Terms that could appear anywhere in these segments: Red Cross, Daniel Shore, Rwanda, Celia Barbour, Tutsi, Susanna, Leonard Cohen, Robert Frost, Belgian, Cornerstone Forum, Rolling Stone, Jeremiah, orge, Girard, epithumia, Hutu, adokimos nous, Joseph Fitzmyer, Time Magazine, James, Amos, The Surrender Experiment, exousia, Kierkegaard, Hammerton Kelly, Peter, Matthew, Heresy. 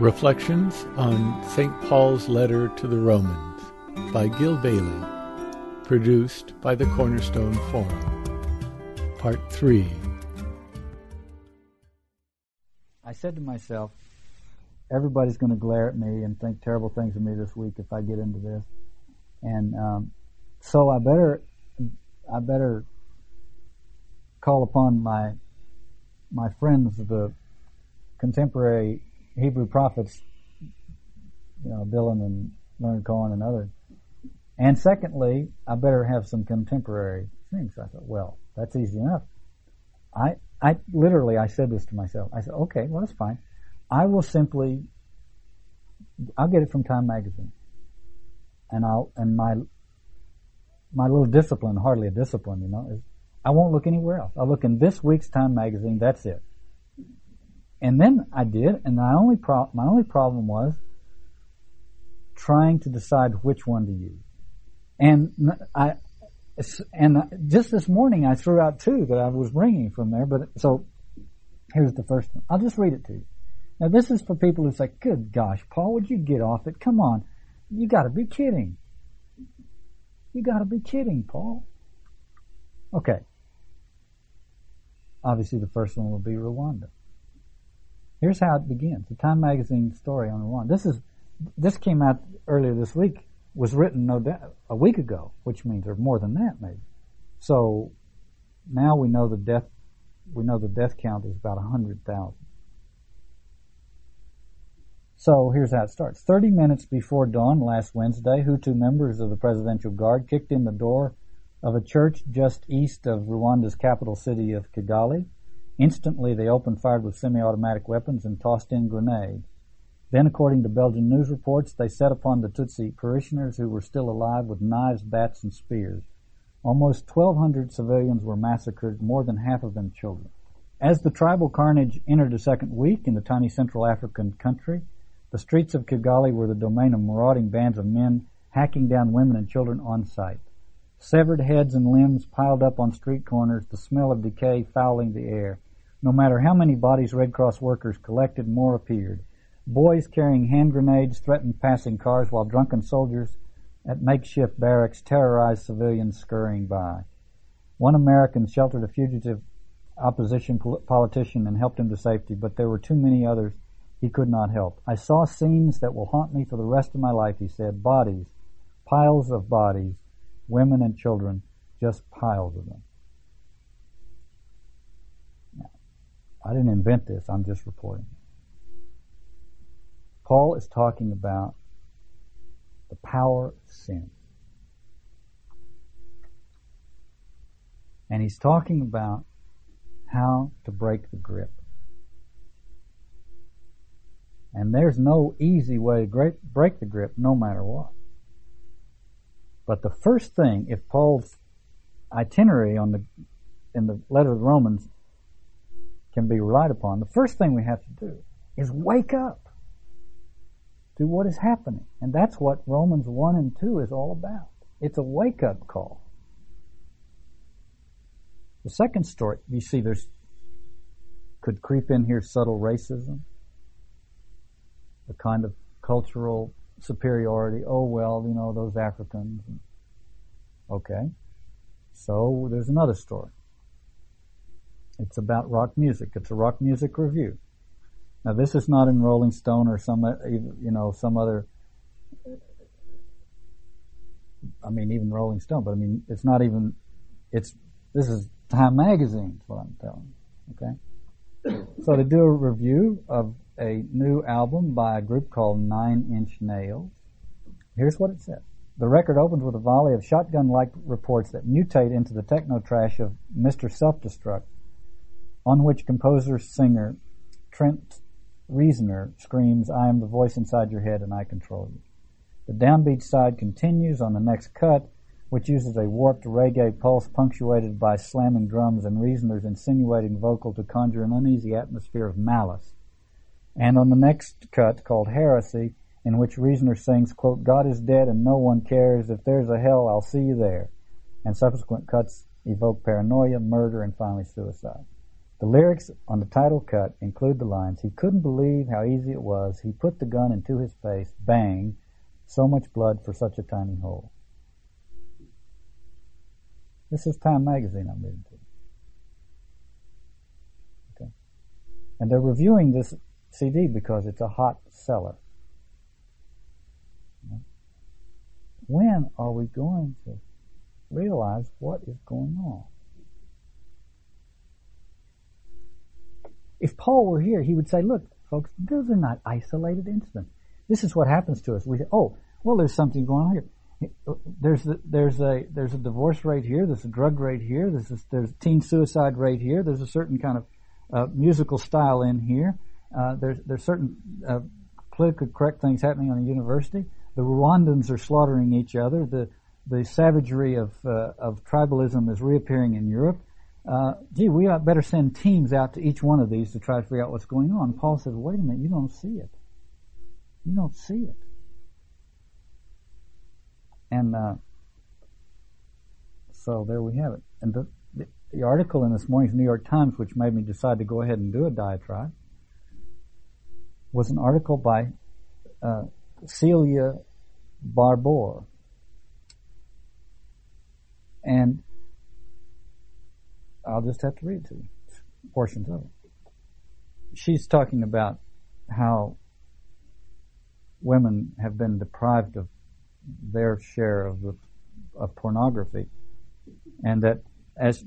Reflections on St. Paul's Letter to the Romans by Gil Bailey, produced by the Cornerstone Forum. Part 3. I said to myself, everybody's going to glare at me and think terrible things of me this week if I get into this. And so I better call upon my friends, the contemporary Hebrew prophets, Dylan and Leonard Cohen and others. And secondly, I better have some contemporary things. I thought, well, that's easy enough. I literally said this to myself. I said, okay, well, that's fine. I'll get it from Time Magazine. And my little discipline, hardly a discipline, is I won't look anywhere else. I'll look in this week's Time Magazine, that's it. And then I did, and my only problem was trying to decide which one to use. And just this morning I threw out two that I was bringing from there, but so here's the first one. I'll just read it to you. Now this is for people who say, good gosh, Paul, would you get off it? Come on. You gotta be kidding. You gotta be kidding, Paul. Okay. Obviously the first one will be Rwanda. Here's how it begins. The Time Magazine story on Rwanda. This came out earlier this week, was written no doubt a week ago, which means or more than that maybe. So now we know the death count is about 100,000. So here's how it starts. 30 minutes before dawn last Wednesday, Hutu members of the Presidential Guard kicked in the door of a church just east of Rwanda's capital city of Kigali. Instantly, they opened fire with semi-automatic weapons and tossed in grenades. Then, according to Belgian news reports, they set upon the Tutsi parishioners who were still alive with knives, bats, and spears. Almost 1,200 civilians were massacred, more than half of them children. As the tribal carnage entered a second week in the tiny Central African country, the streets of Kigali were the domain of marauding bands of men hacking down women and children on sight. Severed heads and limbs piled up on street corners, the smell of decay fouling the air. No matter how many bodies Red Cross workers collected, more appeared. Boys carrying hand grenades threatened passing cars, while drunken soldiers at makeshift barracks terrorized civilians scurrying by. One American sheltered a fugitive opposition politician and helped him to safety, but there were too many others he could not help. I saw scenes that will haunt me for the rest of my life, he said. Bodies, piles of bodies, women and children, just piles of them. I didn't invent this, I'm just reporting. Paul is talking about the power of sin. And he's talking about how to break the grip. And there's no easy way to break the grip, no matter what. But the first thing, if Paul's itinerary in the letter of the Romans can be relied upon, the first thing we have to do is wake up to what is happening. And that's what Romans 1 and 2 is all about. It's a wake-up call. The second story, you see, could creep in here subtle racism, a kind of cultural superiority. Oh, well, those Africans. Okay. So there's another story. It's about rock music. It's a rock music review. Now, this is not in Rolling Stone or some other, even Rolling Stone, but it's not even, this is Time Magazine, is what I'm telling you. Okay? So they do a review of a new album by a group called 9 Inch Nails. Here's what it says. The record opens with a volley of shotgun-like reports that mutate into the techno-trash of Mr. Self-Destruct, on which composer-singer Trent Reznor screams, "I am the voice inside your head and I control you." The downbeat side continues on the next cut, which uses a warped reggae pulse punctuated by slamming drums and Reznor's insinuating vocal to conjure an uneasy atmosphere of malice. And on the next cut, called Heresy, in which Reznor sings, quote, "God is dead and no one cares. If there's a hell, I'll see you there." And subsequent cuts evoke paranoia, murder, and finally suicide. The lyrics on the title cut include the lines, "He couldn't believe how easy it was. He put the gun into his face. Bang. So much blood for such a tiny hole." This is Time Magazine I'm reading to. Okay. And they're reviewing this CD because it's a hot seller. When are we going to realize what is going on? If Paul were here, he would say, look, folks, those are not isolated incidents. This is what happens to us. We say, oh, well, there's something going on here. There's a divorce rate here. There's a drug rate here. There's a teen suicide rate here. There's a certain kind of musical style in here. There's certain politically correct things happening on a university. The Rwandans are slaughtering each other. The savagery of tribalism is reappearing in Europe. Gee, we ought better send teams out to each one of these to try to figure out what's going on. Paul says, wait a minute, you don't see it. You don't see it. And so there we have it. And the article in this morning's New York Times, which made me decide to go ahead and do a diatribe, was an article by Celia Barbour. And I'll just have to read to you portions of it. She's talking about how women have been deprived of their share of pornography, and that as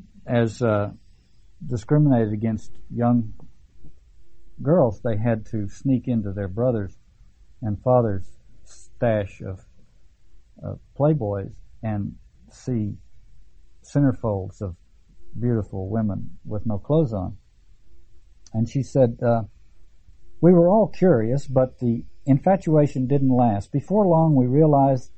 discriminated against young girls, they had to sneak into their brothers and fathers' stash of Playboys and see centerfolds of beautiful women with no clothes on. And she said, we were all curious, but the infatuation didn't last. Before long, we realized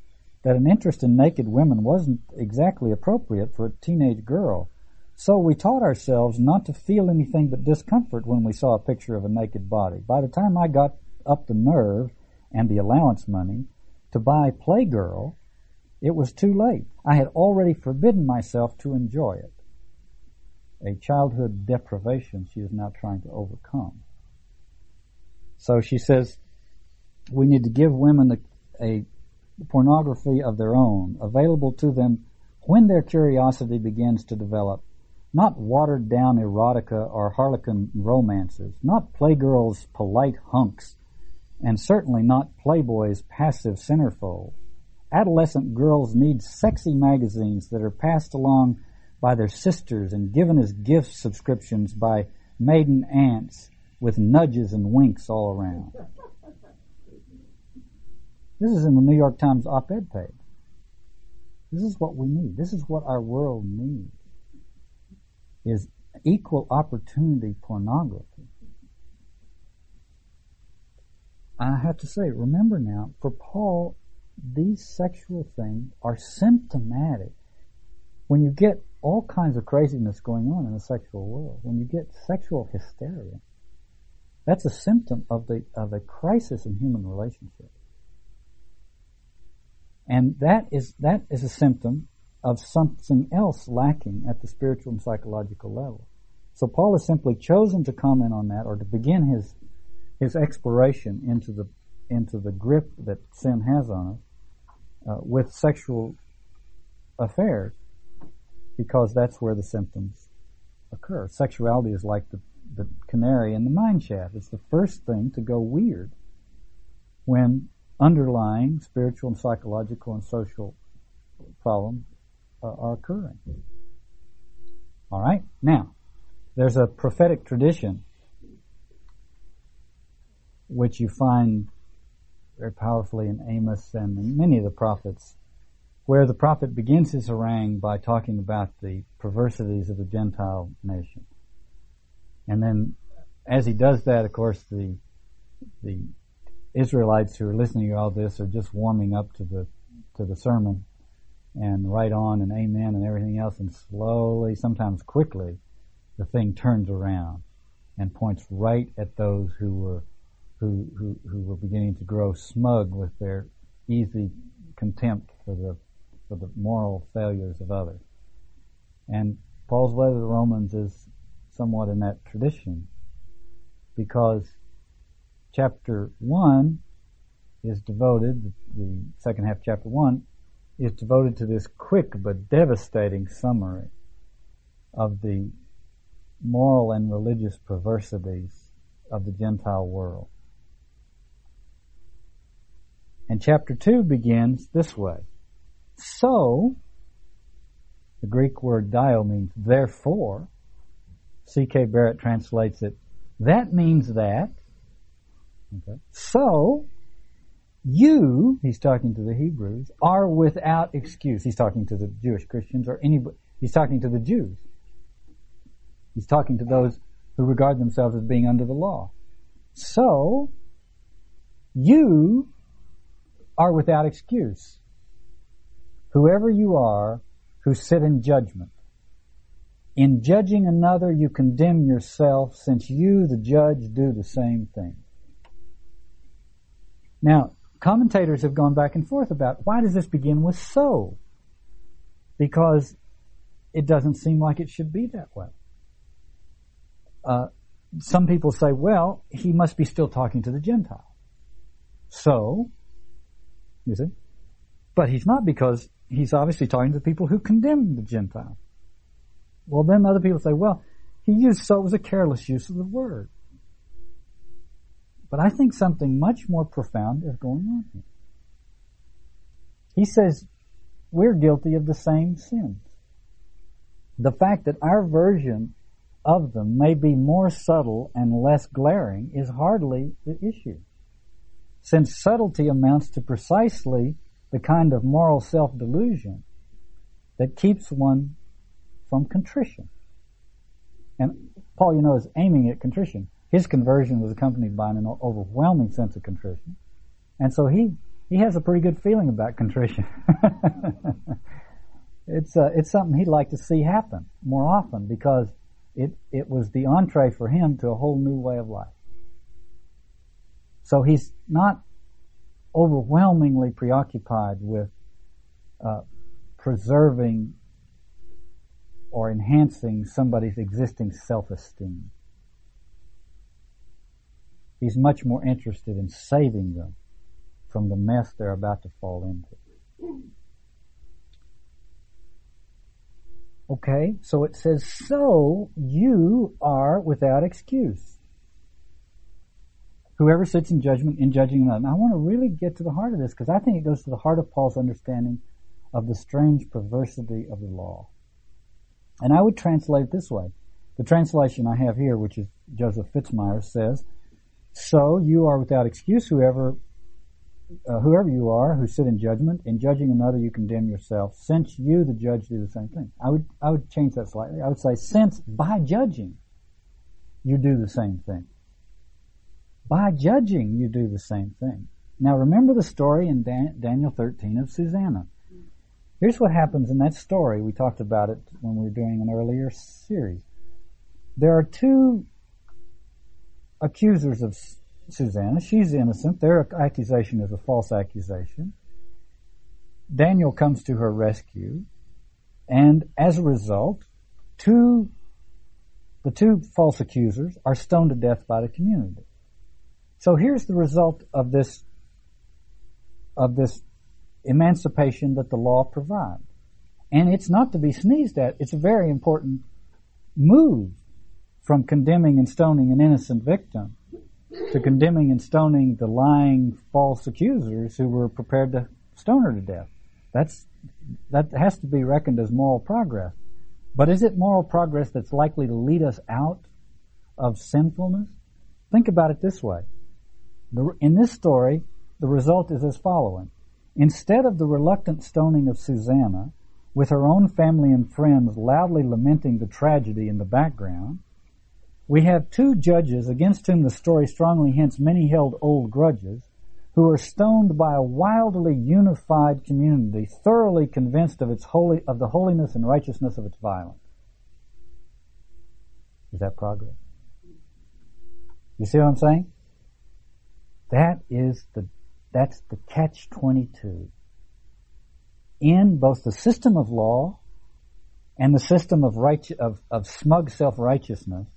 that an interest in naked women wasn't exactly appropriate for a teenage girl. So we taught ourselves not to feel anything but discomfort when we saw a picture of a naked body. By the time I got up the nerve and the allowance money to buy Playgirl, it was too late. I had already forbidden myself to enjoy it. A childhood deprivation she is now trying to overcome. So she says, we need to give women a pornography of their own, available to them when their curiosity begins to develop, not watered-down erotica or harlequin romances, not Playgirl's polite hunks, and certainly not Playboy's passive centerfold. Adolescent girls need sexy magazines that are passed along by their sisters and given as gift subscriptions by maiden aunts with nudges and winks all around. This is in the New York Times op-ed page. This is what we need. This is what our world needs, is equal opportunity pornography. I have to say, remember now, for Paul, these sexual things are symptomatic. When you get all kinds of craziness going on in the sexual world, when you get sexual hysteria, that's a symptom of a crisis in human relationships, and that is a symptom of something else lacking at the spiritual and psychological level. So Paul has simply chosen to comment on that, or to begin his exploration into the grip that sin has on us with sexual affairs, because that's where the symptoms occur. Sexuality is like the canary in the mine shaft. It's the first thing to go weird when underlying spiritual and psychological and social problems are occurring. All right? Now, there's a prophetic tradition which you find very powerfully in Amos and in many of the prophets, where the prophet begins his harangue by talking about the perversities of the Gentile nation. And then, as he does that, of course, the Israelites who are listening to all this are just warming up to the sermon, and right on and amen and everything else, and slowly, sometimes quickly, the thing turns around and points right at those who were beginning to grow smug with their easy contempt for the moral failures of others. And Paul's letter to the Romans is somewhat in that tradition, because chapter 1 is devoted, the second half of chapter 1, is devoted to this quick but devastating summary of the moral and religious perversities of the Gentile world. And chapter 2 begins this way. So, the Greek word dio means therefore. C.K. Barrett translates it, that means that. Okay. So, you, he's talking to the Hebrews, are without excuse. He's talking to the Jewish Christians or anybody. He's talking to the Jews. He's talking to those who regard themselves as being under the law. So, you are without excuse, whoever you are who sit in judgment. In judging another, you condemn yourself, since you, the judge, do the same thing. Now, commentators have gone back and forth about, why does this begin with so? Because it doesn't seem like it should be that way. Some people say, well, he must be still talking to the Gentile. So, you see? But he's not, because he's obviously talking to people who condemn the Gentile. Well, then other people say, well, he used so, it was a careless use of the word. But I think something much more profound is going on here. He says we're guilty of the same sins. The fact that our version of them may be more subtle and less glaring is hardly the issue, since subtlety amounts to precisely the kind of moral self-delusion that keeps one from contrition. And Paul, you know, is aiming at contrition. His conversion was accompanied by an overwhelming sense of contrition. And so he has a pretty good feeling about contrition. It's something he'd like to see happen more often, because it was the entree for him to a whole new way of life. So he's not overwhelmingly preoccupied with preserving or enhancing somebody's existing self-esteem. He's much more interested in saving them from the mess they're about to fall into. Okay, so it says, so you are without excuse, whoever sits in judgment in judging another. Now, I want to really get to the heart of this, because I think it goes to the heart of Paul's understanding of the strange perversity of the law. And I would translate it this way. The translation I have here, which is Joseph Fitzmyer, says, so you are without excuse, whoever you are who sit in judgment. In judging another, you condemn yourself, since you, the judge, do the same thing. I would change that slightly. I would say, since by judging, you do the same thing. By judging, you do the same thing. Now, remember the story in Daniel 13 of Susanna. Here's what happens in that story. We talked about it when we were doing an earlier series. There are two accusers of Susanna. She's innocent. Their accusation is a false accusation. Daniel comes to her rescue, and as a result, the two false accusers are stoned to death by the community. So here's the result of this emancipation that the law provides. And it's not to be sneezed at. It's a very important move from condemning and stoning an innocent victim to condemning and stoning the lying false accusers who were prepared to stone her to death. That has to be reckoned as moral progress. But is it moral progress that's likely to lead us out of sinfulness? Think about it this way. In this story, the result is as following. Instead of the reluctant stoning of Susanna, with her own family and friends loudly lamenting the tragedy in the background, we have two judges against whom the story strongly hints many held old grudges, who are stoned by a wildly unified community, thoroughly convinced of the holiness and righteousness of its violence. Is that progress? You see what I'm saying? That's the catch-22 in both the system of law and the system of smug self-righteousness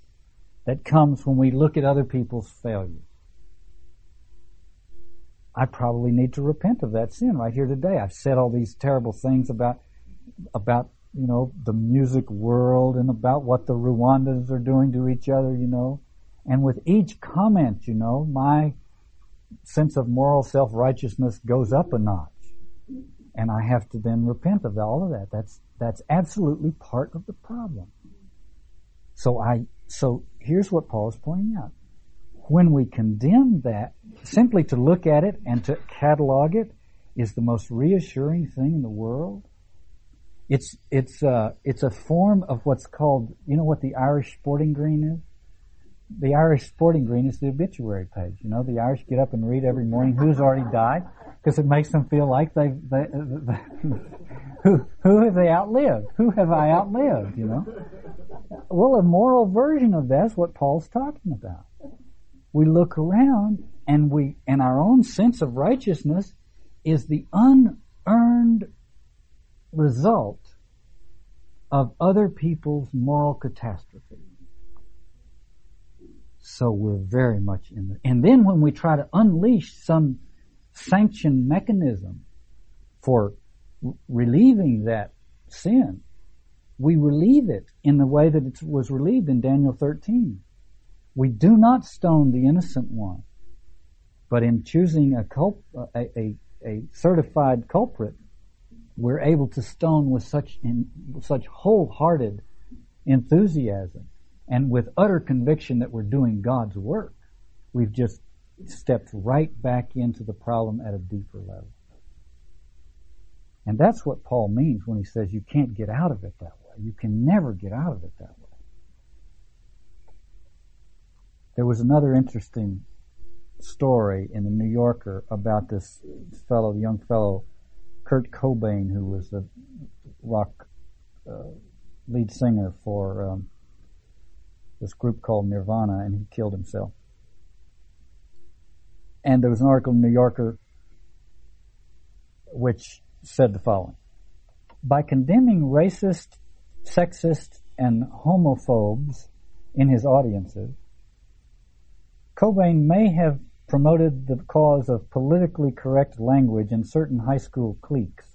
that comes when we look at other people's failures. I probably need to repent of that sin right here today. I've said all these terrible things about you know, the music world and about what the Rwandans are doing to each other, you know. And with each comment, you know, my sense of moral self-righteousness goes up a notch. And I have to then repent of all of that. That's absolutely part of the problem. So here's what Paul is pointing out. When we condemn that, simply to look at it and to catalog it is the most reassuring thing in the world. It's a form of what's called, you know what the Irish sporting green is? The Irish sporting green is the obituary page. You know, the Irish get up and read every morning who's already died, because it makes them feel like who have they outlived? Who have I outlived, you know? Well, a moral version of that's what Paul's talking about. We look around and our own sense of righteousness is the unearned result of other people's moral catastrophe. So we're very much in the... And then when we try to unleash some sanction mechanism for relieving that sin, we relieve it in the way that it was relieved in Daniel 13. We do not stone the innocent one, but in choosing a certified culprit, we're able to stone with such wholehearted enthusiasm and with utter conviction that we're doing God's work. We've just stepped right back into the problem at a deeper level. And that's what Paul means when he says you can't get out of it that way. You can never get out of it that way. There was another interesting story in the New Yorker about this young fellow, Kurt Cobain, who was the rock lead singer for this group called Nirvana, and he killed himself. And there was an article in the New Yorker which said the following. By condemning racist, sexist, and homophobes in his audiences, Cobain may have promoted the cause of politically correct language in certain high school cliques.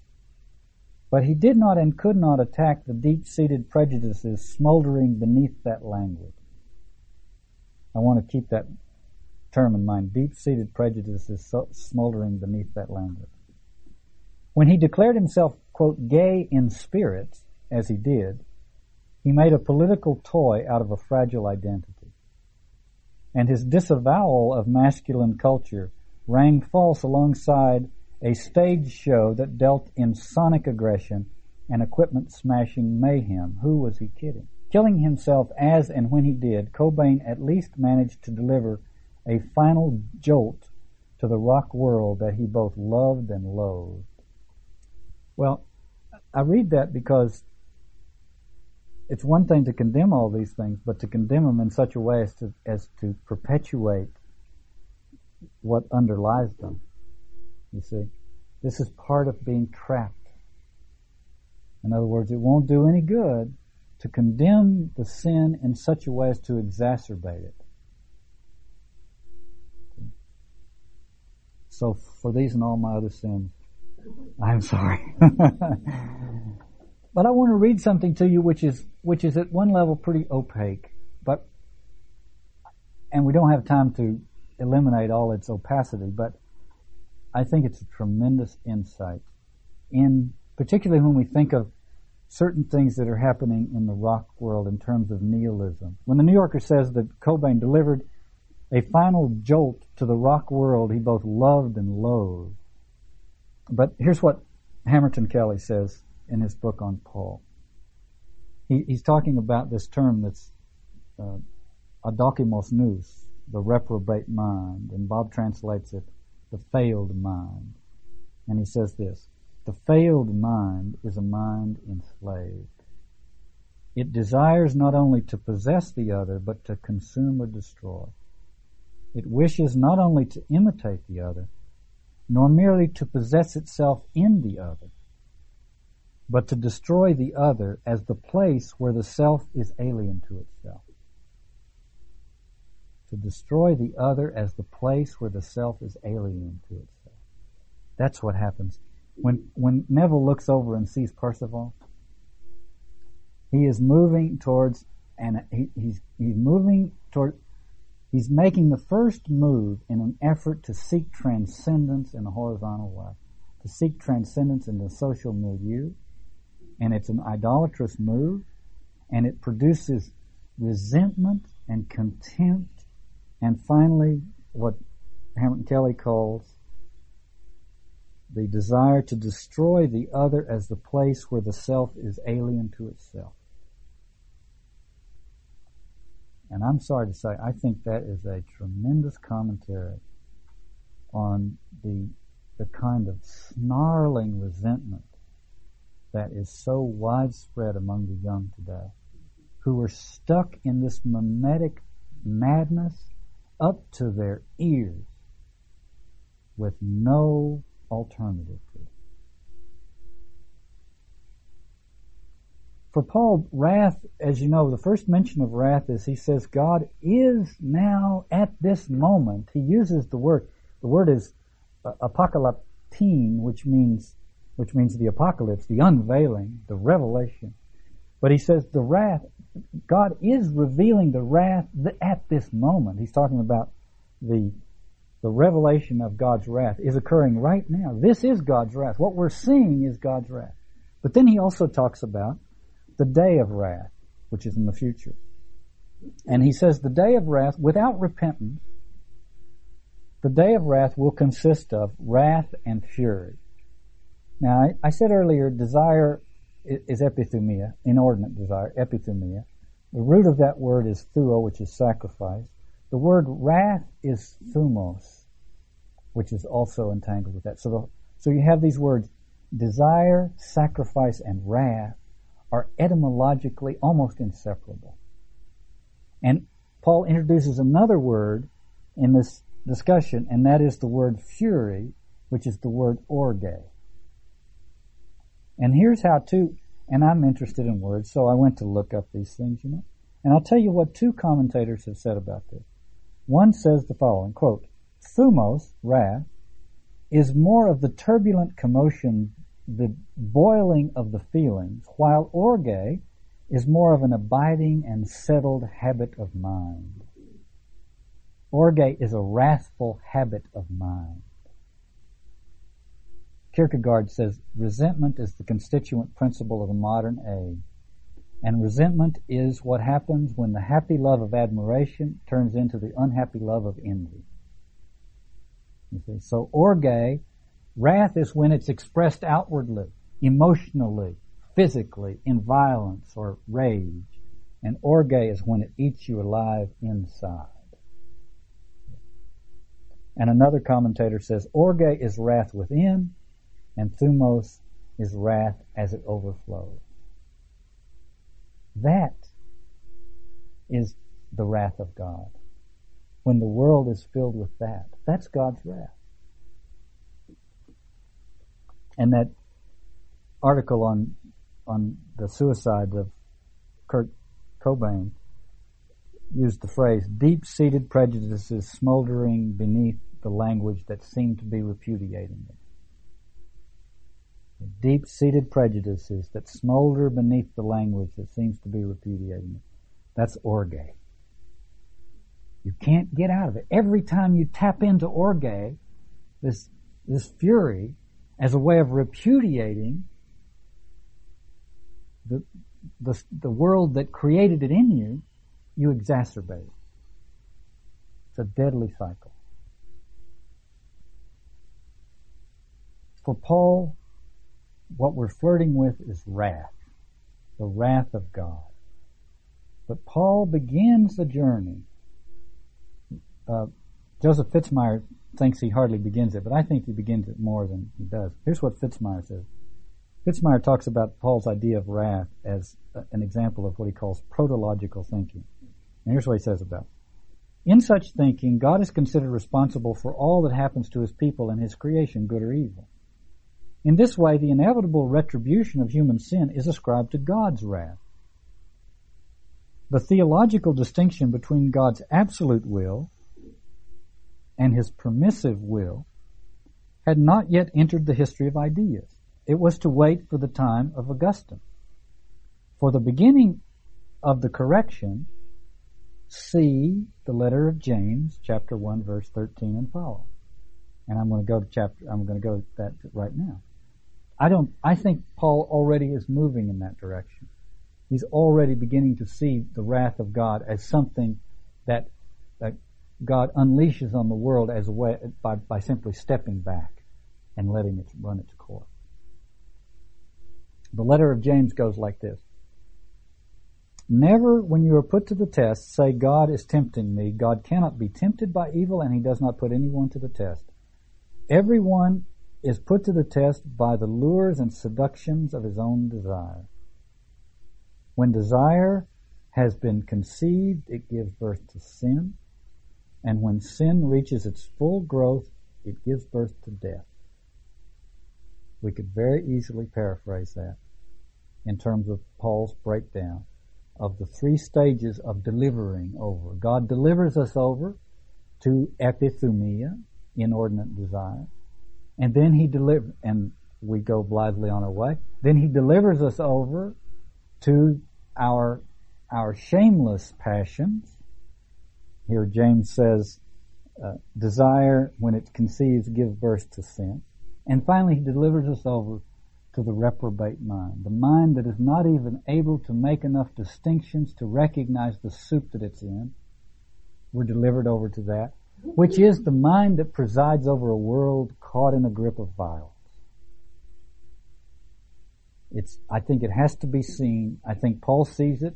But he did not and could not attack the deep-seated prejudices smoldering beneath that language. I want to keep that term in mind, deep-seated prejudices smoldering beneath that language. When he declared himself, quote, gay in spirit, as he did, he made a political toy out of a fragile identity. And his disavowal of masculine culture rang false alongside a stage show that dealt in sonic aggression and equipment-smashing mayhem. Who was he kidding? Killing himself as and when he did, Cobain at least managed to deliver a final jolt to the rock world that he both loved and loathed. Well, I read that because it's one thing to condemn all these things, but to condemn them in such a way as to perpetuate what underlies them. You see, this is part of being trapped. In other words, it won't do any good to condemn the sin in such a way as to exacerbate it. So for these and all my other sins, I'm sorry. But I want to read something to you which is at one level pretty opaque, and we don't have time to eliminate all its opacity, but I think it's a tremendous insight, in particularly when we think of certain things that are happening in the rock world in terms of nihilism. When the New Yorker says that Cobain delivered a final jolt to the rock world he both loved and loathed. But here's what Hammerton Kelly says in his book on Paul. He's talking about this term that's adokimos nous, the reprobate mind, and Bob translates it the failed mind. And he says this, the failed mind is a mind enslaved. It desires not only to possess the other, but to consume or destroy. It wishes not only to imitate the other, nor merely to possess itself in the other, but to destroy the other as the place where the self is alien to itself. To destroy the other as the place where the self is alien to itself. That's what happens. When Neville looks over and sees Percival, he is moving towards, and he's moving toward, he's making the first move in an effort to seek transcendence in a horizontal life, to seek transcendence in the social milieu, and it's an idolatrous move, and it produces resentment and contempt, and finally what Hammerton Kelly calls the desire to destroy the other as the place where the self is alien to itself. And I'm sorry to say, I think that is a tremendous commentary on the kind of snarling resentment that is so widespread among the young today, who are stuck in this mimetic madness up to their ears with no alternative to it. For Paul, wrath, as you know, the first mention of wrath is, he says, God is now at this moment. He uses the word is apocalyptine, which means the apocalypse, the unveiling, the revelation. But he says the wrath, God is revealing the wrath at this moment. He's talking about the revelation of God's wrath is occurring right now. This is God's wrath. What we're seeing is God's wrath. But then he also talks about the day of wrath, which is in the future. And he says the day of wrath, without repentance, the day of wrath will consist of wrath and fury. Now, I said earlier, desire is epithumia, inordinate desire, epithumia. The root of that word is thuo, which is sacrifice. The word wrath is thumos, which is also entangled with that. So you have these words, desire, sacrifice, and wrath are etymologically almost inseparable. And Paul introduces another word in this discussion, and that is the word fury, which is the word orge. And here's how two, and I'm interested in words, so I went to look up these things, you know. And I'll tell you what two commentators have said about this. One says the following, quote, thumos, wrath, is more of the turbulent commotion, the boiling of the feelings, while orge is more of an abiding and settled habit of mind. Orge is a wrathful habit of mind. Kierkegaard says, resentment is the constituent principle of the modern age, and resentment is what happens when the happy love of admiration turns into the unhappy love of envy. You see? So orge, wrath, is when it's expressed outwardly, emotionally, physically, in violence or rage. And orge is when it eats you alive inside. And another commentator says, orge is wrath within, and thumos is wrath as it overflows. That is the wrath of God. When the world is filled with that, that's God's wrath. And that article on the suicide of Kurt Cobain used the phrase, deep-seated prejudices smoldering beneath the language that seemed to be repudiating them. The deep-seated prejudices that smolder beneath the language that seems to be repudiating them. That's orge. You can't get out of it. Every time you tap into orge, this fury, as a way of repudiating the world that created it in you, you exacerbate it. It's a deadly cycle. For Paul, what we're flirting with is wrath, the wrath of God. But Paul begins the journey. Joseph Fitzmyer thinks he hardly begins it, but I think he begins it more than he does. Here's what Fitzmyer says. Fitzmyer talks about Paul's idea of wrath as an example of what he calls protological thinking. And here's what he says about it. In such thinking, God is considered responsible for all that happens to his people and his creation, good or evil. In this way, the inevitable retribution of human sin is ascribed to God's wrath. The theological distinction between God's absolute will and his permissive will had not yet entered the history of ideas. It was to wait for the time of Augustine. For the beginning of the correction, see the letter of James, chapter 1, verse 13 and follow. And I'm going to go to that right now. I think Paul already is moving in that direction. He's already beginning to see the wrath of God as something that God unleashes on the world as a way by simply stepping back and letting it run its course. The letter of James goes like this. Never, when you are put to the test, say, God is tempting me. God cannot be tempted by evil, and he does not put anyone to the test. Everyone is put to the test by the lures and seductions of his own desire. When desire has been conceived, it gives birth to sin. And when sin reaches its full growth, it gives birth to death. We could very easily paraphrase that in terms of Paul's breakdown of the three stages of delivering over. God delivers us over to epithumia, inordinate desire, and then he delivers, and we go blithely on our way. Then he delivers us over to our shameless passions. Here James says, desire, when it conceives, gives birth to sin. And finally, he delivers us over to the reprobate mind, the mind that is not even able to make enough distinctions to recognize the soup that it's in. We're delivered over to that, which is the mind that presides over a world caught in a grip of violence. I think it has to be seen, I think Paul sees it,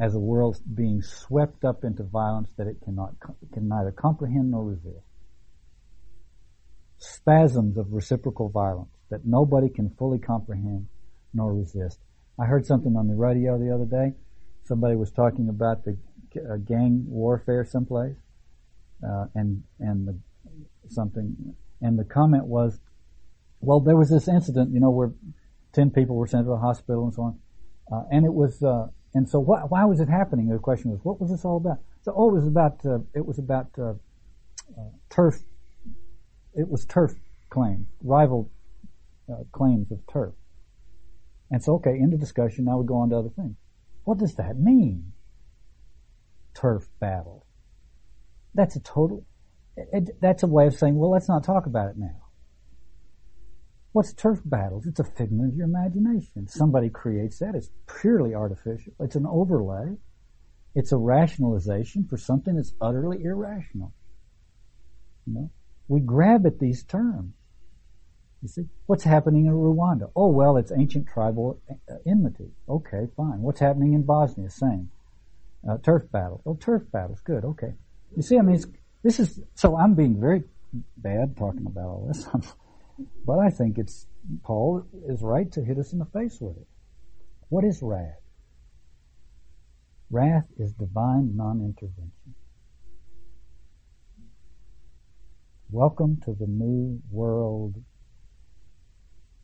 as a world being swept up into violence that it can neither comprehend nor resist. Spasms of reciprocal violence that nobody can fully comprehend nor resist. I heard something on the radio the other day. Somebody was talking about the gang warfare someplace, and the comment was, well, there was this incident, where 10 people were sent to the hospital and so on, and it was. And so why was it happening? The question was, what was this all about? So, it was about turf. It was turf claims, rival claims of turf. And so, okay, end of discussion. Now we go on to other things. What does that mean? Turf battle. That's a total, that's a way of saying, well, let's not talk about it now. What's turf battles? It's a figment of your imagination. Somebody creates that. It's purely artificial. It's an overlay. It's a rationalization for something that's utterly irrational. We grab at these terms. You see, what's happening in Rwanda? Oh, well, it's ancient tribal enmity. Okay, fine. What's happening in Bosnia? Same. Turf battles. Oh, turf battles. Good. Okay. You see, so I'm being very bad talking about all this. But I think Paul is right to hit us in the face with it. What is wrath? Wrath is divine non-intervention. Welcome to the new world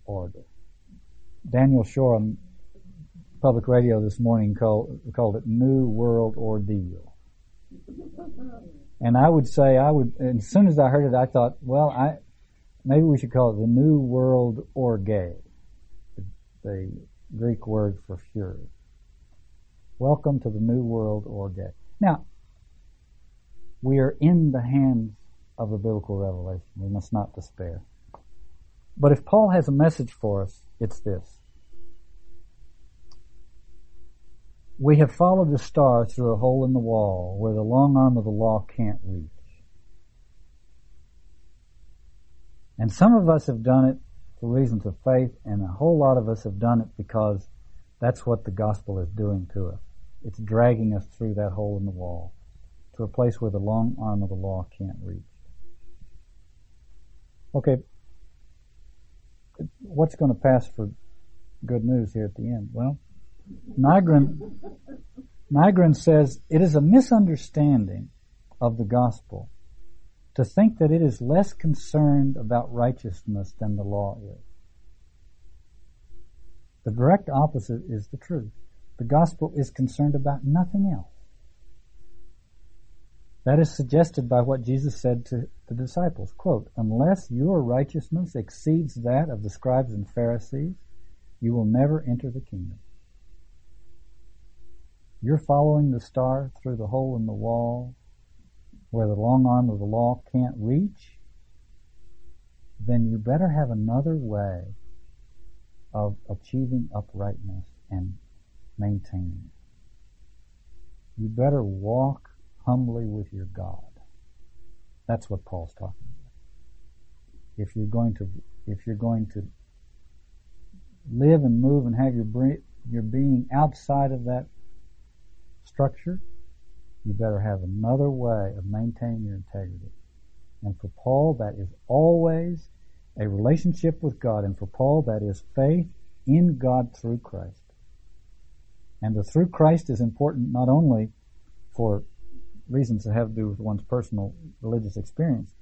order. Daniel Shore on public radio this morning called it New World Ordeal. And I would say, and as soon as I heard it, I thought, well, maybe we should call it the New World Orge, the Greek word for fury. Welcome to the New World Orge. Now, we are in the hands of the biblical revelation. We must not despair. But if Paul has a message for us, it's this. We have followed the star through a hole in the wall where the long arm of the law can't reach. And some of us have done it for reasons of faith, and a whole lot of us have done it because that's what the gospel is doing to us. It's dragging us through that hole in the wall to a place where the long arm of the law can't reach. Okay, what's going to pass for good news here at the end? Well, Nygren says, it is a misunderstanding of the gospel to think that it is less concerned about righteousness than the law is. The direct opposite is the truth. The gospel is concerned about nothing else. That is suggested by what Jesus said to the disciples, quote, "Unless your righteousness exceeds that of the scribes and Pharisees, you will never enter the kingdom." You're following the star through the hole in the wall where the long arm of the law can't reach, then you better have another way of achieving uprightness and maintaining it. You better walk humbly with your God. That's what Paul's talking about. If you're going to live and move and have your being outside of that structure, you better have another way of maintaining your integrity. And for Paul, that is always a relationship with God. And for Paul, that is faith in God through Christ. And the through Christ is important not only for reasons that have to do with one's personal religious experience,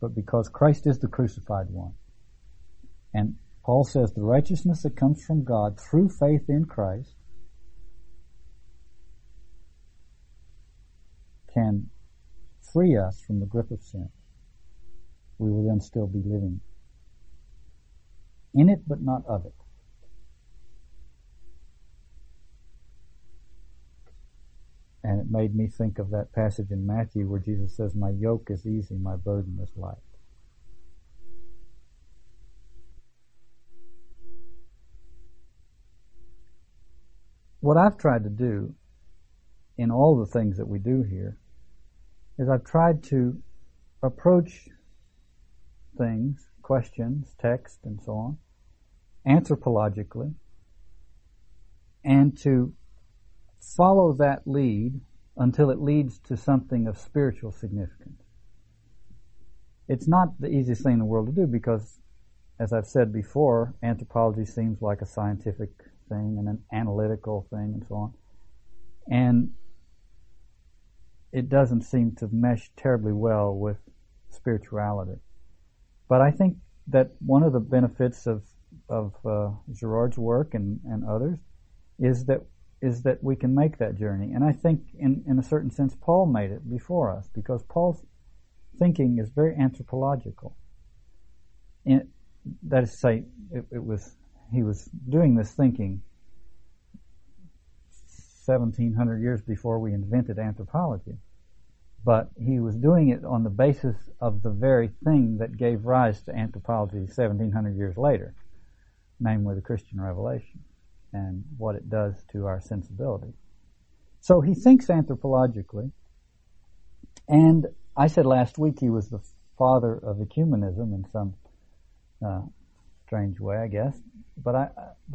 but because Christ is the crucified one. And Paul says the righteousness that comes from God through faith in Christ can free us from the grip of sin. We will then still be living in it, but not of it. And it made me think of that passage in Matthew where Jesus says, "My yoke is easy, my burden is light." What I've tried to do in all the things that we do here is I've tried to approach things, questions, text, and so on, anthropologically, and to follow that lead until it leads to something of spiritual significance. It's not the easiest thing in the world to do because, as I've said before, anthropology seems like a scientific thing and an analytical thing and so on. And it doesn't seem to mesh terribly well with spirituality. But I think that one of the benefits of Girard's work and others is that we can make that journey. And I think in a certain sense Paul made it before us, because Paul's thinking is very anthropological. And that is to say, he was doing this thinking 1,700 years before we invented anthropology. But he was doing it on the basis of the very thing that gave rise to anthropology 1,700 years later, namely the Christian Revelation and what it does to our sensibility. So he thinks anthropologically, and I said last week he was the father of ecumenism in some strange way, I guess. But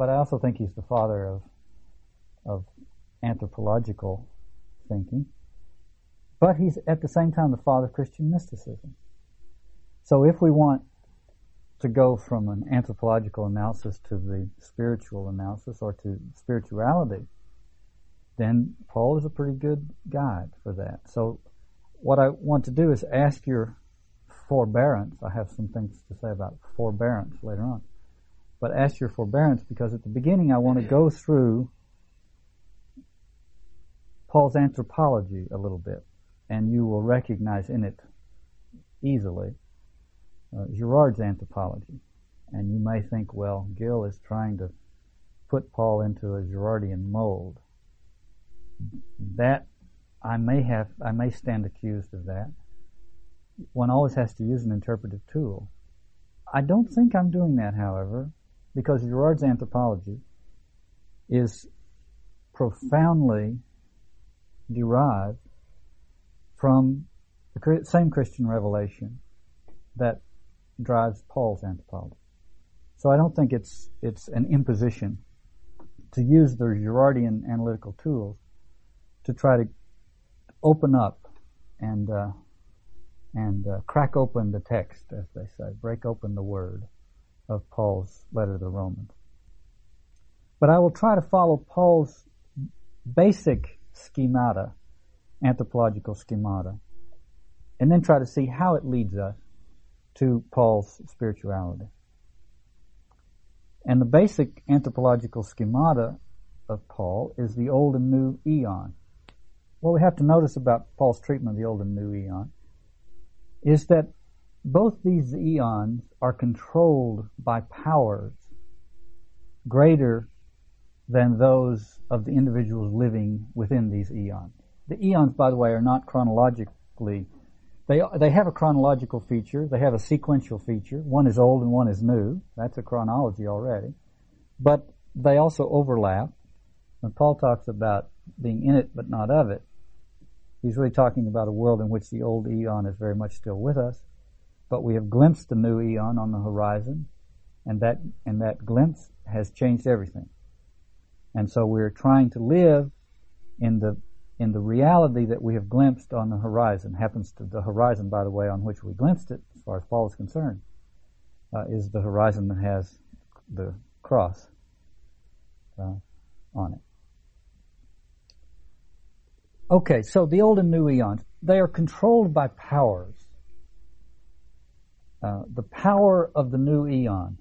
I also think he's the father of anthropological thinking, but he's at the same time the father of Christian mysticism. So if we want to go from an anthropological analysis to the spiritual analysis or to spirituality, then Paul is a pretty good guide for that. So what I want to do is ask your forbearance. I have some things to say about forbearance later on, but ask your forbearance, because at the beginning I want to go through Paul's anthropology a little bit, and you will recognize in it easily Girard's anthropology. And you may think, well, Gil is trying to put Paul into a Girardian mold. That I may stand accused of that. One always has to use an interpretive tool. I don't think I'm doing that, however, because Girard's anthropology is profoundly derived from the same Christian revelation that drives Paul's anthropology. So I don't think it's an imposition to use the Girardian analytical tools to try to open up and crack open the text, as they say, break open the word of Paul's letter to the Romans. But I will try to follow Paul's basic schemata, anthropological schemata, and then try to see how it leads us to Paul's spirituality. And the basic anthropological schemata of Paul is the old and new eon. What we have to notice about Paul's treatment of the old and new eon is that both these eons are controlled by powers greater than those of the individuals living within these eons. The eons, by the way, are not chronologically. They have a chronological feature. They have a sequential feature. One is old and one is new. That's a chronology already. But they also overlap. When Paul talks about being in it but not of it, he's really talking about a world in which the old eon is very much still with us, but we have glimpsed the new eon on the horizon, and that glimpse has changed everything. And so we're trying to live in the reality that we have glimpsed on the horizon. Happens to the horizon, by the way, on which we glimpsed it, as far as Paul is concerned, is the horizon that has the cross on it. Okay, so the old and new eons, they are controlled by powers. The power of the new eon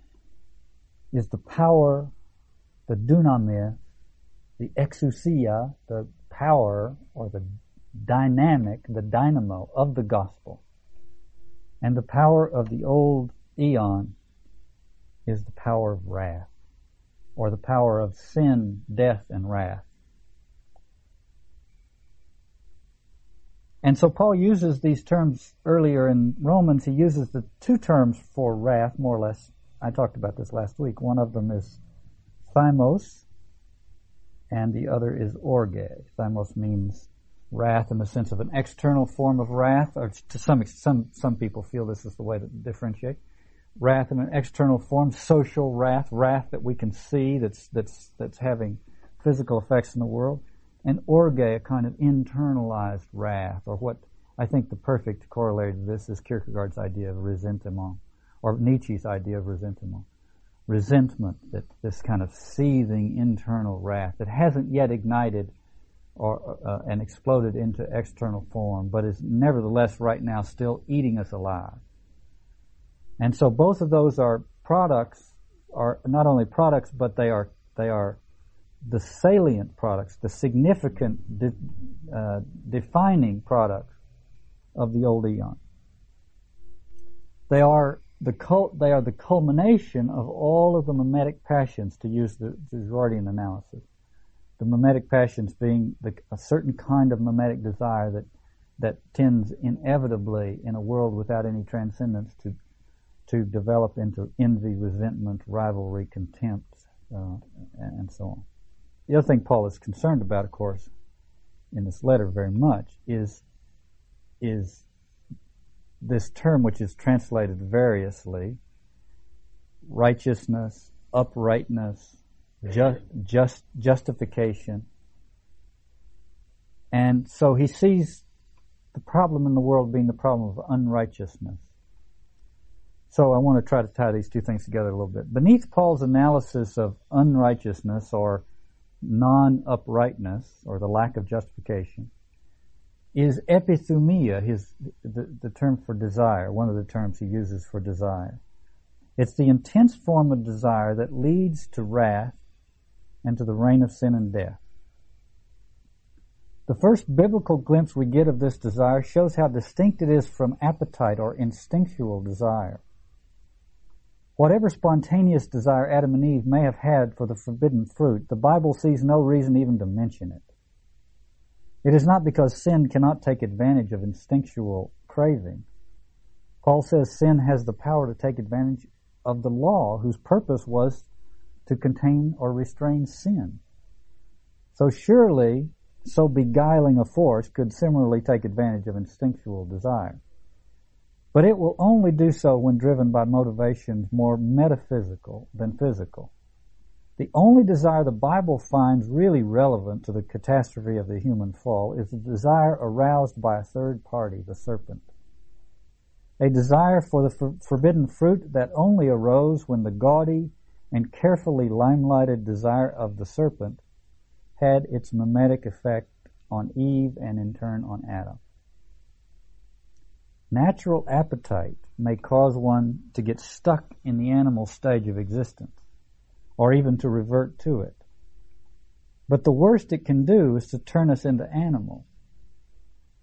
is the power, the dunamis, the exousia, the power or the dynamic, the dynamo of the gospel. And the power of the old eon is the power of wrath, or the power of sin, death, and wrath. And so Paul uses these terms earlier in Romans. He uses the two terms for wrath, more or less. I talked about this last week. One of them is thymos, and the other is orge. Thymos means wrath in the sense of an external form of wrath, or to some people feel this is the way to differentiate. Wrath in an external form, social wrath that we can see, that's having physical effects in the world, and orge, a kind of internalized wrath, or what I think the perfect corollary to this is Kierkegaard's idea of resentment, or Nietzsche's idea of resentment. Resentment, that this kind of seething internal wrath that hasn't yet ignited or and exploded into external form, but is nevertheless right now still eating us alive. And so both of those are not only products, but they are the salient products, the significant defining products of the old eon. They are the culmination of all of the mimetic passions, to use the Girardian analysis. The mimetic passions being a certain kind of mimetic desire that tends inevitably in a world without any transcendence to develop into envy, resentment, rivalry, contempt, and so on. The other thing Paul is concerned about, of course, in this letter very much is this term, which is translated variously, righteousness, uprightness, justification. And so he sees the problem in the world being the problem of unrighteousness. So I want to try to tie these two things together a little bit. Beneath Paul's analysis of unrighteousness or non-uprightness, or the lack of justification, is epithumia, the term for desire, one of the terms he uses for desire. It's the intense form of desire that leads to wrath and to the reign of sin and death. The first biblical glimpse we get of this desire shows how distinct it is from appetite or instinctual desire. Whatever spontaneous desire Adam and Eve may have had for the forbidden fruit, the Bible sees no reason even to mention it. It is not because sin cannot take advantage of instinctual craving. Paul says sin has the power to take advantage of the law, whose purpose was to contain or restrain sin. So surely, so beguiling a force could similarly take advantage of instinctual desire. But it will only do so when driven by motivations more metaphysical than physical. The only desire the Bible finds really relevant to the catastrophe of the human fall is the desire aroused by a third party, the serpent. A desire for the forbidden fruit that only arose when the gaudy and carefully limelighted desire of the serpent had its mimetic effect on Eve and in turn on Adam. Natural appetite may cause one to get stuck in the animal stage of existence, or even to revert to it. But the worst it can do is to turn us into animals.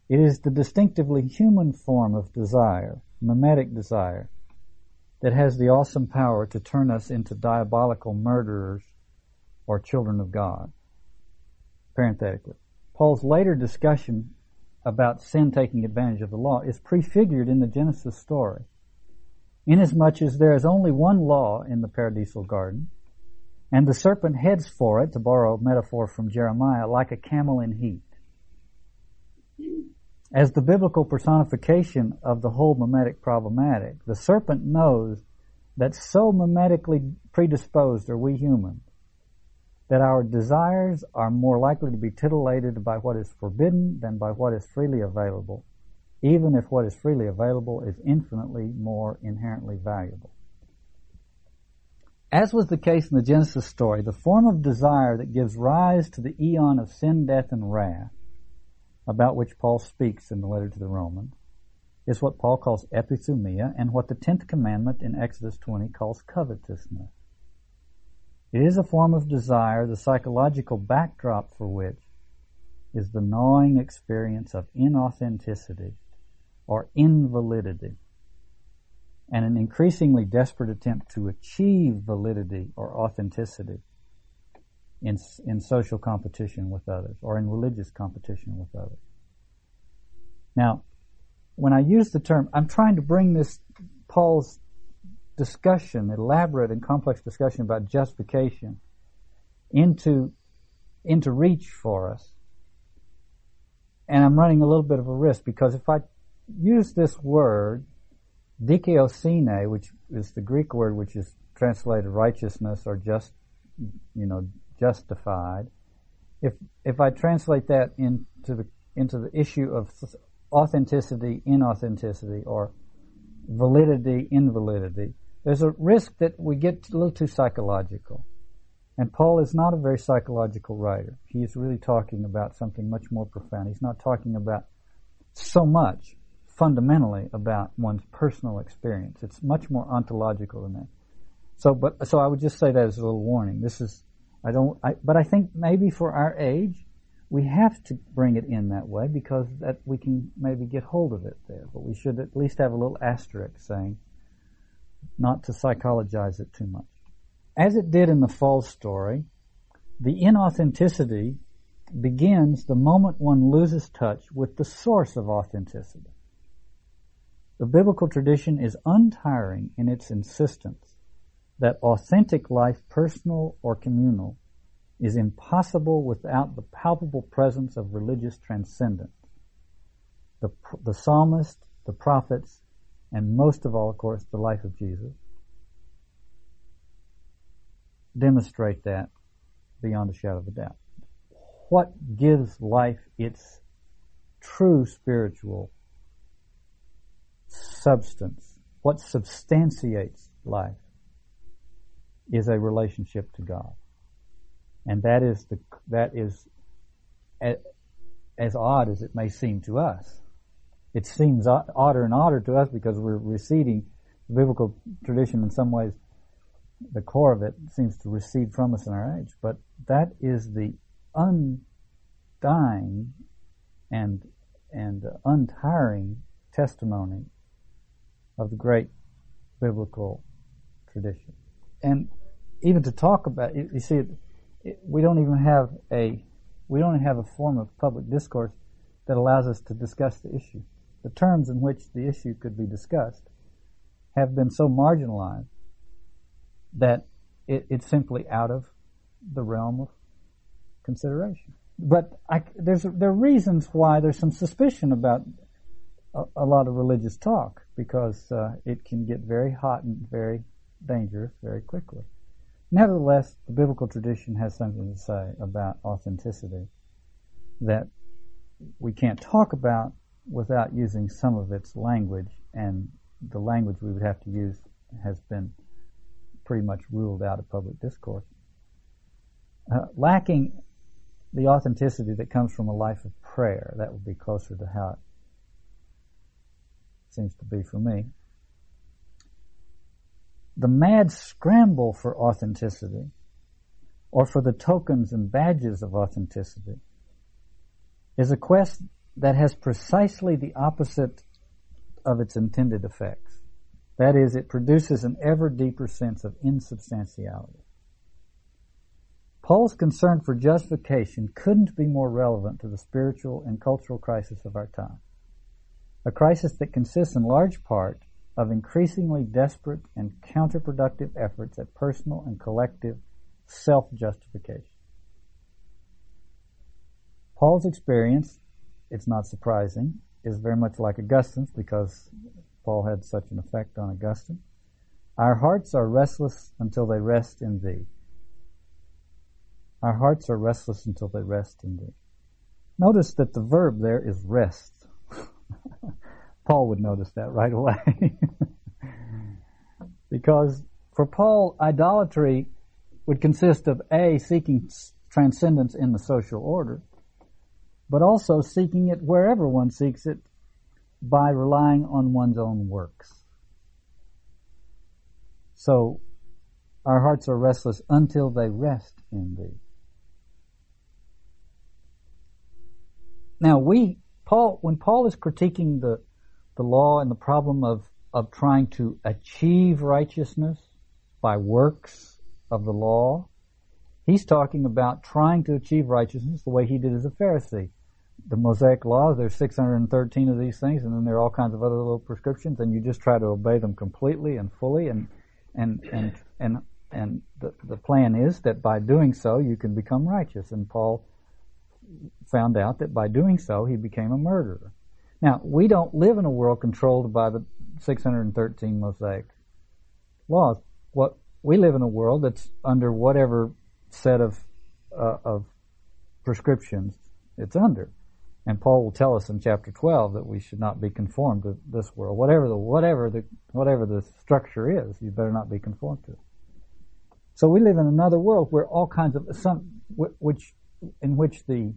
It is the distinctively human form of desire, mimetic desire, that has the awesome power to turn us into diabolical murderers or children of God. Parenthetically, Paul's later discussion about sin taking advantage of the law is prefigured in the Genesis story, inasmuch as there is only one law in the paradisal garden, and the serpent heads for it, to borrow a metaphor from Jeremiah, like a camel in heat. As the biblical personification of the whole mimetic problematic, the serpent knows that so mimetically predisposed are we humans that our desires are more likely to be titillated by what is forbidden than by what is freely available, even if what is freely available is infinitely more inherently valuable. As was the case in the Genesis story, the form of desire that gives rise to the eon of sin, death, and wrath, about which Paul speaks in the letter to the Romans, is what Paul calls epithumia and what the 10th commandment in Exodus 20 calls covetousness. It is a form of desire, the psychological backdrop for which is the gnawing experience of inauthenticity or invalidity, and an increasingly desperate attempt to achieve validity or authenticity in social competition with others or in religious competition with others. Now, when I use the term, I'm trying to bring this Paul's discussion, elaborate and complex discussion about justification, into reach for us. And I'm running a little bit of a risk, because if I use this word, dikaiosine, which is the Greek word which is translated righteousness or just, justified, if I translate that into the issue of authenticity, inauthenticity, or validity, invalidity, there's a risk that we get a little too psychological. And Paul is not a very psychological writer. He is really talking about something much more profound. He's not talking about so much fundamentally about one's personal experience. It's much more ontological than that. So I would just say that as a little warning. But I think maybe for our age, we have to bring it in that way, because that we can maybe get hold of it there. But we should at least have a little asterisk saying not to psychologize it too much. As it did in the false story, the inauthenticity begins the moment one loses touch with the source of authenticity. The biblical tradition is untiring in its insistence that authentic life, personal or communal, is impossible without the palpable presence of religious transcendence. The psalmist, the prophets, and most of all, of course, the life of Jesus demonstrate that beyond a shadow of a doubt. What gives life its true spiritual substance, what substantiates life, is a relationship to God, and that is as odd as it may seem to us. It seems odder and odder to us because we're receding. The biblical tradition, in some ways, the core of it seems to recede from us in our age. But that is the undying and untiring testimony of the great biblical tradition. And even to talk about, you see, we don't even have a form of public discourse that allows us to discuss the issue. The terms in which the issue could be discussed have been so marginalized that it's simply out of the realm of consideration. But there are reasons why there's some suspicion about a lot of religious talk, because it can get very hot and very dangerous very quickly. Nevertheless, the biblical tradition has something to say about authenticity that we can't talk about without using some of its language, and the language we would have to use has been pretty much ruled out of public discourse. Lacking the authenticity that comes from a life of prayer, that would be closer to how it seems to be for me. The mad scramble for authenticity or for the tokens and badges of authenticity, is a quest that has precisely the opposite of its intended effects. That is, it produces an ever deeper sense of insubstantiality. Paul's concern for justification couldn't be more relevant to the spiritual and cultural crisis of our time, a crisis that consists in large part of increasingly desperate and counterproductive efforts at personal and collective self-justification. Paul's experience, it's not surprising, is very much like Augustine's, because Paul had such an effect on Augustine. Our hearts are restless until they rest in thee. Our hearts are restless until they rest in thee. Notice that the verb there is rest. Paul would notice that right away. Because for Paul, idolatry would consist of A, seeking transcendence in the social order, but also seeking it wherever one seeks it by relying on one's own works. So, our hearts are restless until they rest in thee. Now, when Paul is critiquing the law and the problem of trying to achieve righteousness by works of the law, he's talking about trying to achieve righteousness the way he did as a Pharisee. The Mosaic Law, there's 613 of these things, and then there are all kinds of other little prescriptions, and you just try to obey them completely and fully, and the plan is that by doing so you can become righteous. And Paul found out that by doing so he became a murderer. Now, we don't live in a world controlled by the 613 Mosaic laws. We live in a world that's under whatever set of prescriptions it's under. And Paul will tell us in chapter 12 that we should not be conformed to this world. Whatever the structure is, you better not be conformed to it. So we live in another world where all kinds of which the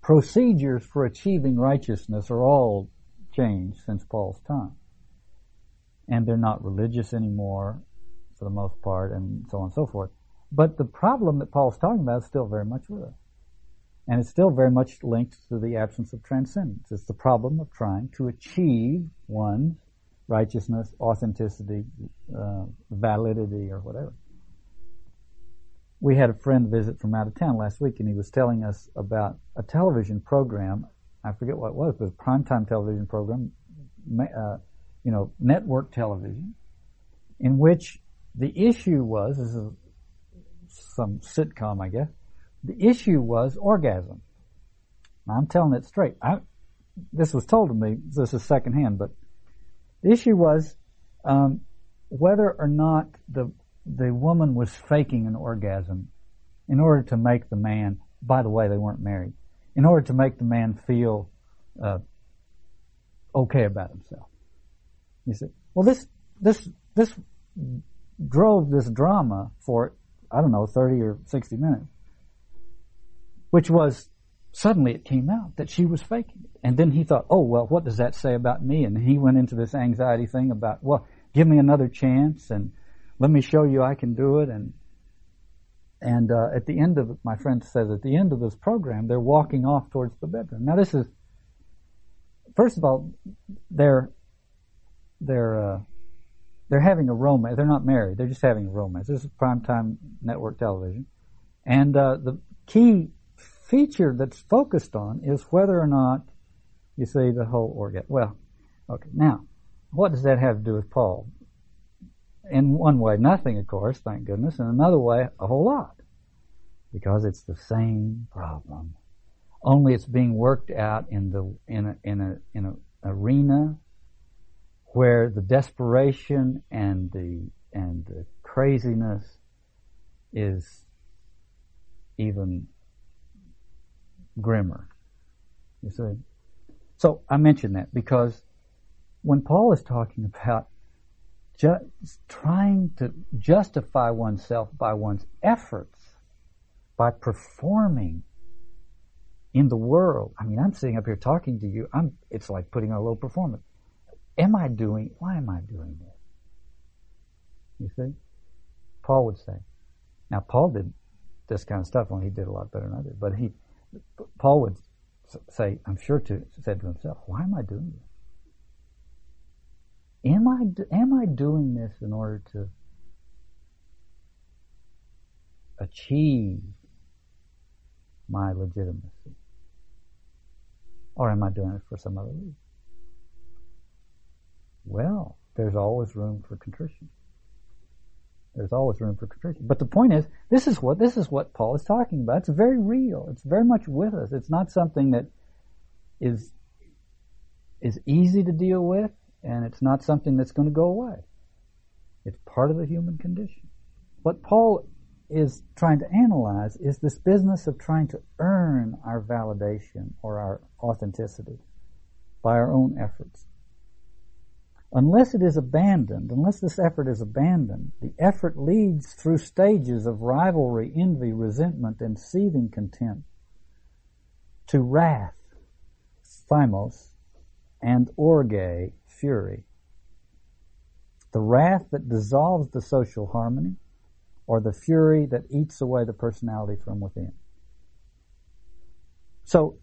procedures for achieving righteousness are all changed since Paul's time, and they're not religious anymore for the most part, and so on and so forth. But the problem that Paul's talking about is still very much with us. And it's still very much linked to the absence of transcendence. It's the problem of trying to achieve one's righteousness, authenticity, validity, or whatever. We had a friend visit from out of town last week, and he was telling us about a television program. I forget what it was, but it was a primetime television program, network television, in which the issue was, this is some sitcom, I guess, the issue was orgasm. Now, I'm telling it straight. This was told to me, this is secondhand, but the issue was whether or not the woman was faking an orgasm in order to make the man, by the way, they weren't married, in order to make the man feel okay about himself. You see? Well, this drove this drama for, I don't know, 30 or 60 minutes, which was, suddenly it came out that she was faking it. And then he thought, oh, well, what does that say about me? And he went into this anxiety thing about, well, give me another chance and let me show you I can do it. And at the end of it, my friend says, at the end of this program, they're walking off towards the bedroom. Now, this is, first of all, they're having a romance. They're not married. They're just having a romance. This is primetime network television. And the key feature that's focused on is whether or not, you see, the whole orgasm. Well, okay, now, what does that have to do with Paul? In one way, nothing, of course, thank goodness. In another way, a whole lot. Because it's the same problem. Only it's being worked out in an arena where the desperation and the craziness is even grimmer, you see. So I mention that because when Paul is talking about trying to justify oneself by one's efforts, by performing in the world, I mean, I'm sitting up here talking to you. It's like putting on a little performance. Why am I doing this? You see? Paul would say. Now, Paul did this kind of stuff, only he did a lot better than I did. But Paul would say, I'm sure said to himself, why am I doing this? Am I doing this in order to achieve my legitimacy? Or am I doing it for some other reason? Well, there's always room for contrition. There's always room for contrition. But the point is, this is what Paul is talking about. It's very real. It's very much with us. It's not something that is easy to deal with, and it's not something that's going to go away. It's part of the human condition. What Paul is trying to analyze is this business of trying to earn our validation or our authenticity by our own efforts. Unless this effort is abandoned, the effort leads through stages of rivalry, envy, resentment, and seething contempt to wrath, thymos, and orge, fury. The wrath that dissolves the social harmony, or the fury that eats away the personality from within. So,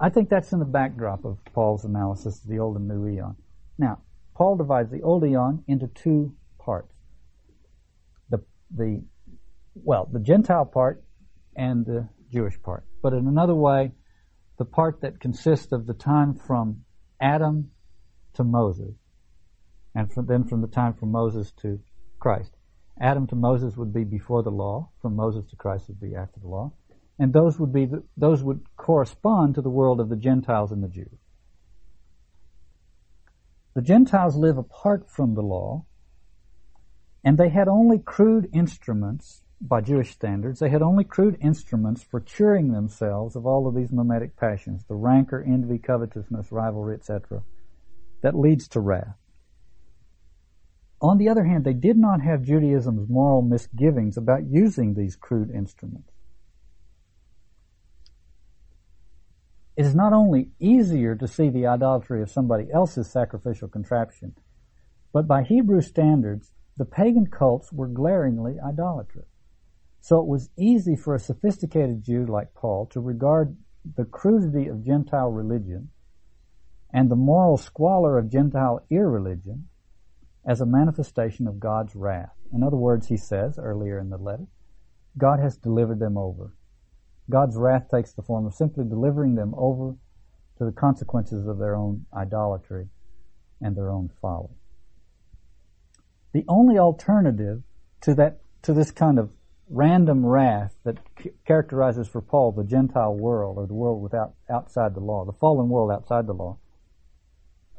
I think that's in the backdrop of Paul's analysis of the Old and New Eon. Now, Paul divides the Old Eon into two parts. The Gentile part and the Jewish part. But in another way, the part that consists of the time from Adam to Moses, and from the time from Moses to Christ. Adam to Moses would be before the law, from Moses to Christ would be after the law, and those would correspond to the world of the Gentiles and the Jews. The Gentiles live apart from the law, and they had only crude instruments, by Jewish standards, they had only crude instruments for curing themselves of all of these mimetic passions, the rancor, envy, covetousness, rivalry, etc., that leads to wrath. On the other hand, they did not have Judaism's moral misgivings about using these crude instruments. It is not only easier to see the idolatry of somebody else's sacrificial contraption, but by Hebrew standards, the pagan cults were glaringly idolatrous. So it was easy for a sophisticated Jew like Paul to regard the crudity of Gentile religion and the moral squalor of Gentile irreligion as a manifestation of God's wrath. In other words, he says earlier in the letter, God has delivered them over. God's wrath takes the form of simply delivering them over to the consequences of their own idolatry and their own folly. The only alternative to this kind of random wrath that characterizes for Paul the Gentile world, or the world outside the law, the fallen world outside the law,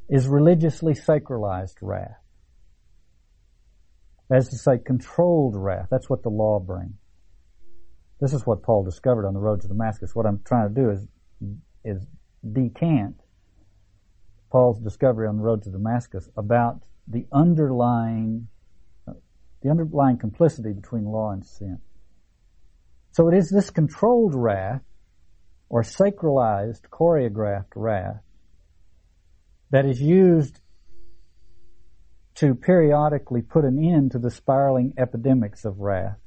is religiously sacralized wrath. That is to say, controlled wrath. That's what the law brings. This is what Paul discovered on the road to Damascus. What I'm trying to do is decant Paul's discovery on the road to Damascus about the underlying complicity between law and sin. So it is this controlled wrath, or sacralized, choreographed wrath, that is used to periodically put an end to the spiraling epidemics of wrath.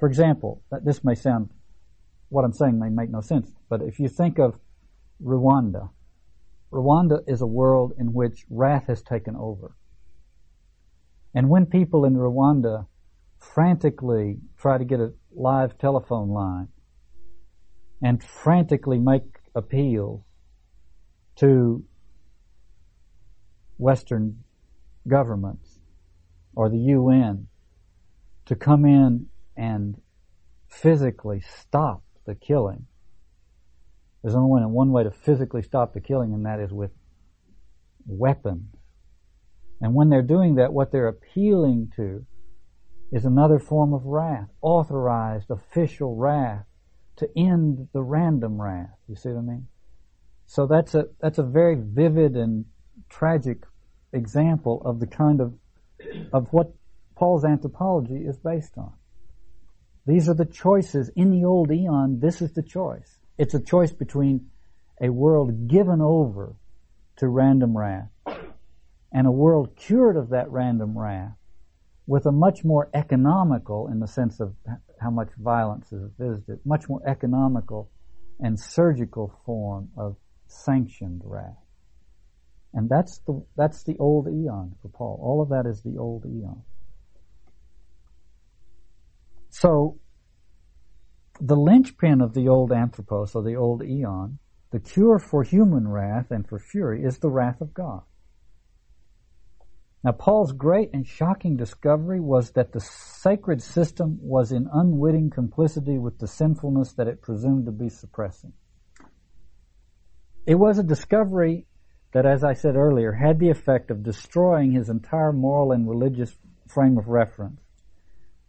For example, what I'm saying may make no sense, but if you think of Rwanda is a world in which wrath has taken over. And when people in Rwanda frantically try to get a live telephone line and frantically make appeals to Western governments or the UN to come in and physically stop the killing, there's only one way to physically stop the killing, and that is with weapons. And when they're doing that, what they're appealing to is another form of wrath, authorized official wrath, to end the random wrath. You see what I mean? So that's a very vivid and tragic example of the kind of what Paul's anthropology is based on. These are the choices. In the Old Eon, this is the choice. It's a choice between a world given over to random wrath and a world cured of that random wrath with a much more economical, in the sense of how much violence is visited, much more economical and surgical form of sanctioned wrath. And that's the old eon for Paul. All of that is the old eon. So the linchpin of the old anthropos, or the old eon, the cure for human wrath and for fury, is the wrath of God. Now, Paul's great and shocking discovery was that the sacred system was in unwitting complicity with the sinfulness that it presumed to be suppressing. It was a discovery that, as I said earlier, had the effect of destroying his entire moral and religious frame of reference,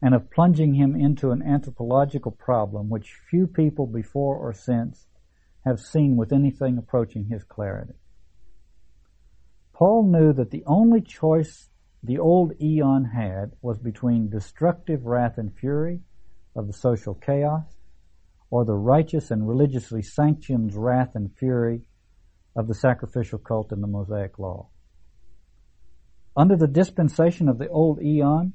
and of plunging him into an anthropological problem which few people before or since have seen with anything approaching his clarity. Paul knew that the only choice the old eon had was between destructive wrath and fury of the social chaos, or the righteous and religiously sanctioned wrath and fury of the sacrificial cult and the Mosaic law. Under the dispensation of the old eon,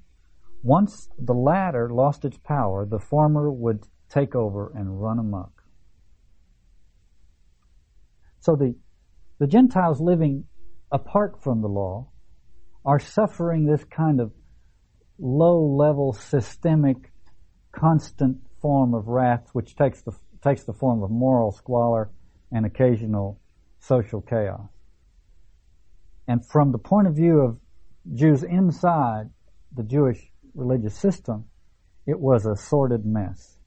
once the latter lost its power, the former would take over and run amok. So the Gentiles living apart from the law are suffering this kind of low-level, systemic, constant form of wrath, which takes the form of moral squalor and occasional social chaos. And from the point of view of Jews inside the Jewish religious system, it was a sordid mess.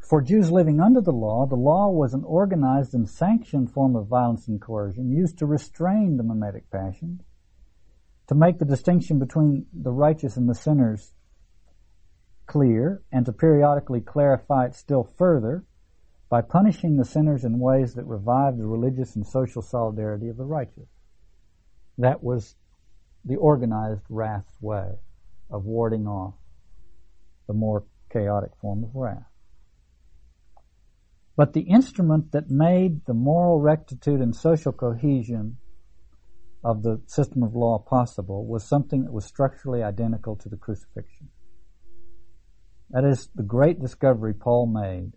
For Jews living under the law was an organized and sanctioned form of violence and coercion used to restrain the mimetic passions, to make the distinction between the righteous and the sinners clear, and to periodically clarify it still further by punishing the sinners in ways that revived the religious and social solidarity of the righteous. That was the organized wrath's way of warding off the more chaotic form of wrath. But the instrument that made the moral rectitude and social cohesion of the system of law possible was something that was structurally identical to the crucifixion. That is the great discovery Paul made.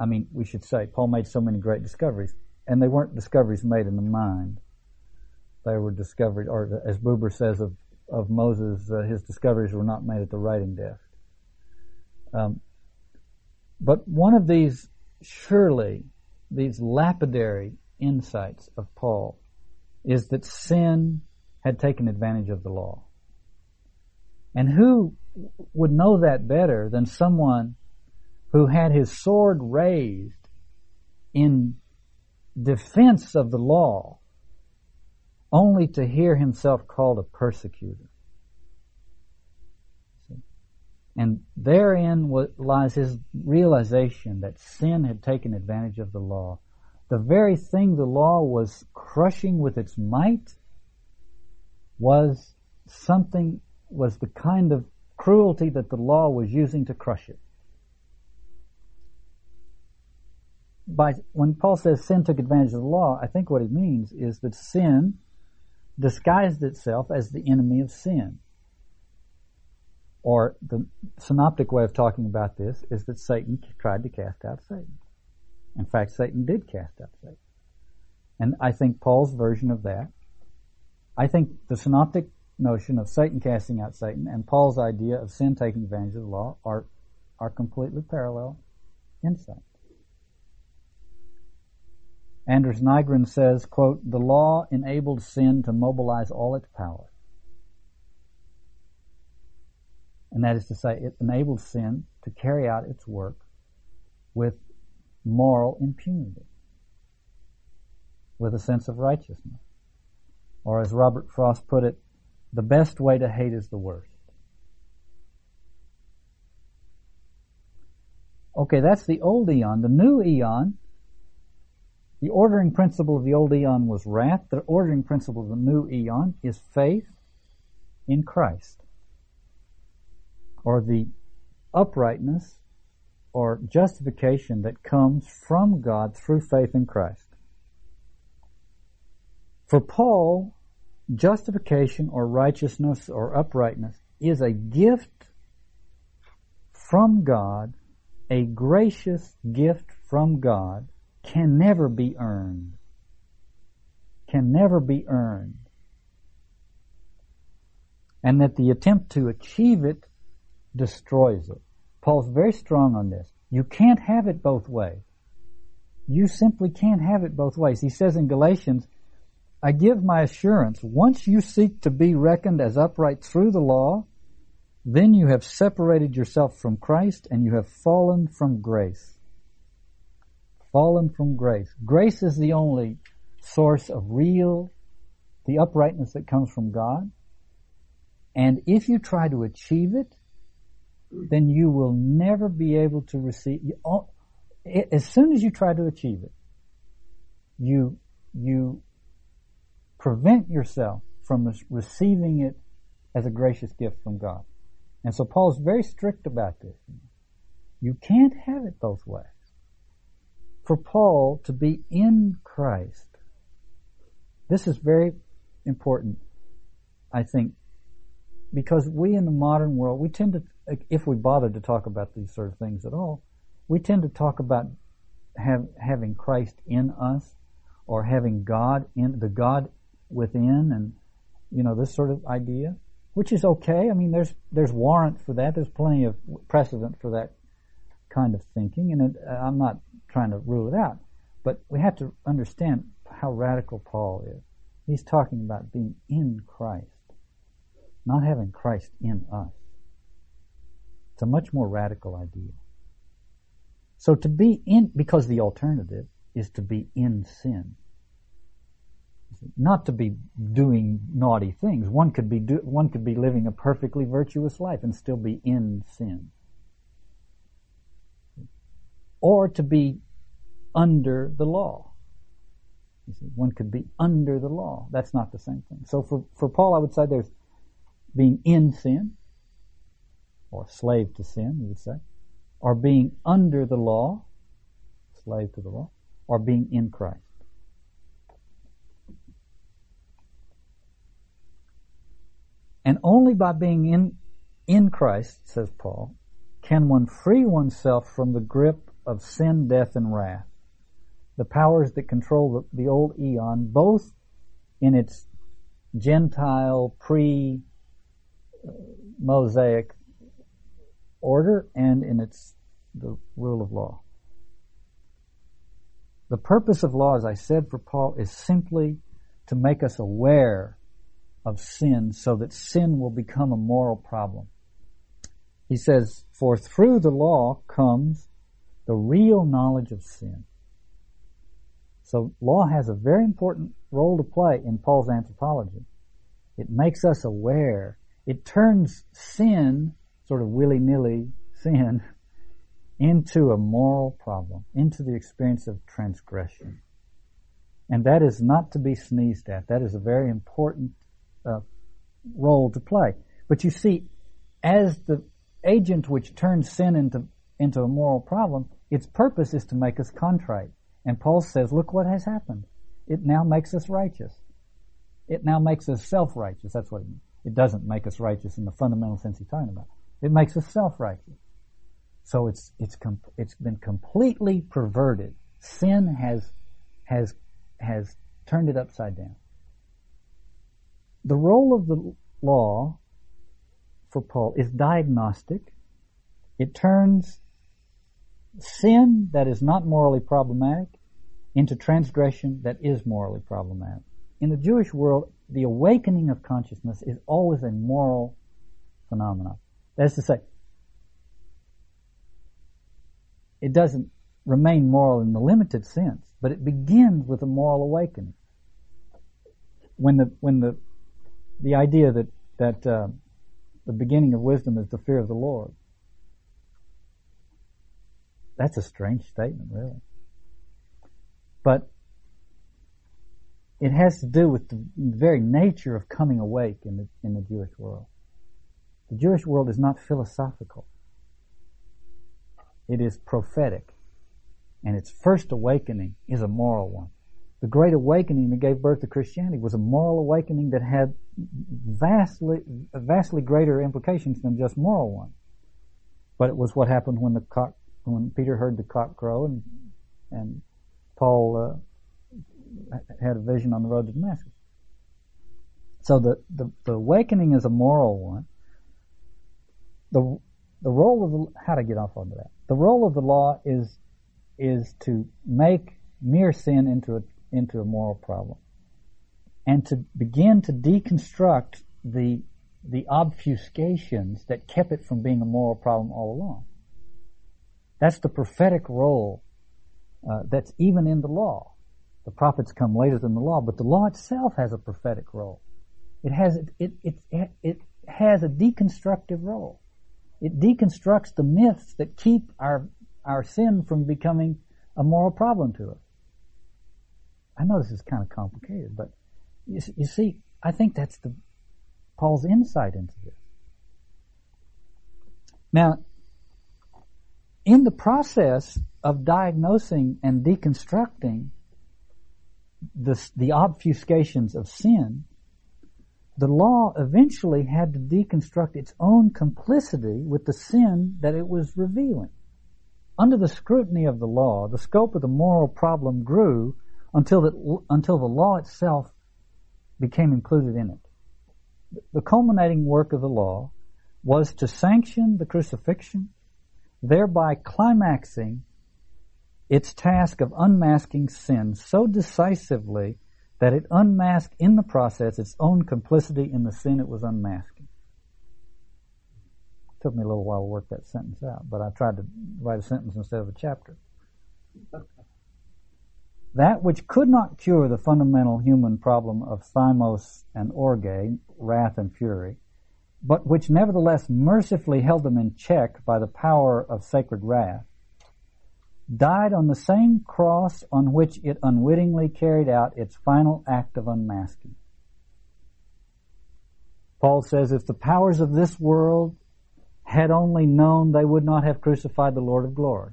I mean, we should say Paul made so many great discoveries, and they weren't discoveries made in the mind. They were discovered, or as Buber says of Moses, his discoveries were not made at the writing desk. But one of these, surely, these lapidary insights of Paul is that sin had taken advantage of the law. And who would know that better than someone who had his sword raised in defense of the law, only to hear himself called a persecutor? And therein lies his realization that sin had taken advantage of the law. The very thing the law was crushing with its might was the kind of cruelty that the law was using to crush it. When Paul says sin took advantage of the law, I think what he means is that sin disguised itself as the enemy of sin. Or the synoptic way of talking about this is that Satan tried to cast out Satan. In fact, Satan did cast out Satan. And I think Paul's version of that, I think the synoptic notion of Satan casting out Satan and Paul's idea of sin taking advantage of the law are completely parallel insights. Anders Nygren says, quote, "The law enabled sin to mobilize all its power." And that is to say, it enabled sin to carry out its work with moral impunity, with a sense of righteousness. Or as Robert Frost put it, the best way to hate is the worst. Okay, that's the old eon. The new eon, the ordering principle of the old eon was wrath. The ordering principle of the new eon is faith in Christ, or the uprightness or justification that comes from God through faith in Christ. For Paul, justification or righteousness or uprightness is a gift from God, a gracious gift from God, can never be earned. Can never be earned. And that the attempt to achieve it destroys it. Paul's very strong on this. You can't have it both ways. You simply can't have it both ways. He says in Galatians, I give my assurance, once you seek to be reckoned as upright through the law, then you have separated yourself from Christ and you have fallen from grace. Fallen from grace. Grace is the only source of real, the uprightness that comes from God. And if you try to achieve it, then you will never be able to receive. As soon as you try to achieve it, you prevent yourself from receiving it as a gracious gift from God. And so Paul's very strict about this. You can't have it both ways. For Paul to be in Christ, this is very important, I think, because we in the modern world, we tend to, if we bother to talk about these sort of things at all, we tend to talk about having Christ in us, or having God in, the God within, and, you know, this sort of idea, which is okay. I mean, there's warrant for that. There's plenty of precedent for that kind of thinking, and I'm not trying to rule it out. But we have to understand how radical Paul is. He's talking about being in Christ, not having Christ in us. It's a much more radical idea. So to be in, because the alternative is to be in sin. Not to be doing naughty things. One could be living a perfectly virtuous life and still be in sin. Or to be under the law. You see, one could be under the law. That's not the same thing. So for Paul, I would say there's being in sin, or slave to sin, you would say, or being under the law, slave to the law, or being in Christ. And only by being in Christ, says Paul, can one free oneself from the grip of sin, death, and wrath, the powers that control the old eon, both in its Gentile, pre-Mosaic order and in the rule of law. The purpose of law, as I said, for Paul, is simply to make us aware of sin so that sin will become a moral problem. He says, for through the law comes the real knowledge of sin. So law has a very important role to play in Paul's anthropology. It makes us aware. It turns sin, sort of willy-nilly sin, into a moral problem, into the experience of transgression. And that is not to be sneezed at. That is a very important role to play. But you see, as the agent which turns sin into a moral problem, its purpose is to make us contrite. And Paul says, look what has happened. It now makes us righteous. It now makes us self-righteous. That's what it means. It doesn't make us righteous in the fundamental sense he's talking about. It makes us self-righteous. So it's been completely perverted. Sin has turned it upside down. The role of the law for Paul is diagnostic. It turns sin that is not morally problematic into transgression that is morally problematic. In the Jewish world, the awakening of consciousness is always a moral phenomenon. That is to say, it doesn't remain moral in the limited sense, but it begins with a moral awakening. When the idea that the beginning of wisdom is the fear of the Lord, that's a strange statement, really. But it has to do with the very nature of coming awake in the Jewish world. The Jewish world is not philosophical. It is prophetic. And its first awakening is a moral one. the Great Awakening that gave birth to Christianity was a moral awakening that had vastly greater implications than just moral ones. But it was what happened when when Peter heard the cock crow, and Paul had a vision on the road to Damascus. So the awakening is a moral one. The role of how to get off onto that. The role of the law is to make mere sin into a moral problem, and to begin to deconstruct the obfuscations that kept it from being a moral problem all along. That's the prophetic role that's even in the law. The prophets come later than the law, but the law itself has a prophetic role. It has a deconstructive role. It deconstructs the myths that keep our sin from becoming a moral problem to us. I know this is kind of complicated, but you see, I think that's Paul's insight into this. Now, in the process of diagnosing and deconstructing the obfuscations of sin, the law eventually had to deconstruct its own complicity with the sin that it was revealing. Under the scrutiny of the law, the scope of the moral problem grew until the law itself became included in it. The culminating work of the law was to sanction the crucifixion, thereby climaxing its task of unmasking sin so decisively that it unmasked in the process its own complicity in the sin it was unmasking. It took me a little while to work that sentence out, but I tried to write a sentence instead of a chapter. That which could not cure the fundamental human problem of thymos and orge, wrath and fury, but which nevertheless mercifully held them in check by the power of sacred wrath, died on the same cross on which it unwittingly carried out its final act of unmasking. Paul says, if the powers of this world had only known, they would not have crucified the Lord of glory.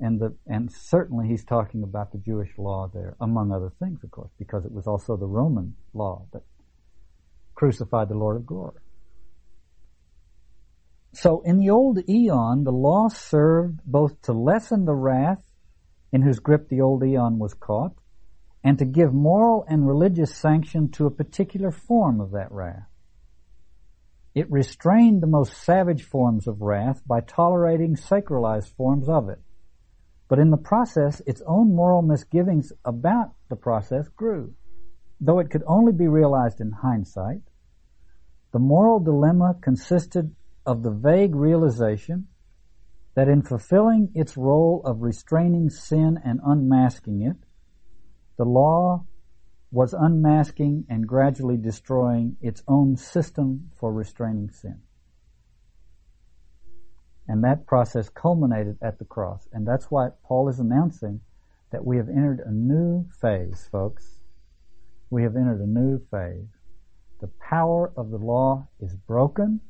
And certainly he's talking about the Jewish law there, among other things, of course, because it was also the Roman law that crucified the Lord of glory. So in the old eon, the law served both to lessen the wrath in whose grip the old eon was caught, and to give moral and religious sanction to a particular form of that wrath. It restrained the most savage forms of wrath by tolerating sacralized forms of it. But in the process, its own moral misgivings about the process grew. Though it could only be realized in hindsight, the moral dilemma consisted of the vague realization that in fulfilling its role of restraining sin and unmasking it, the law was unmasking and gradually destroying its own system for restraining sin. And that process culminated at the cross. And that's why Paul is announcing that we have entered a new phase, folks. We have entered a new phase. The power of the law is broken.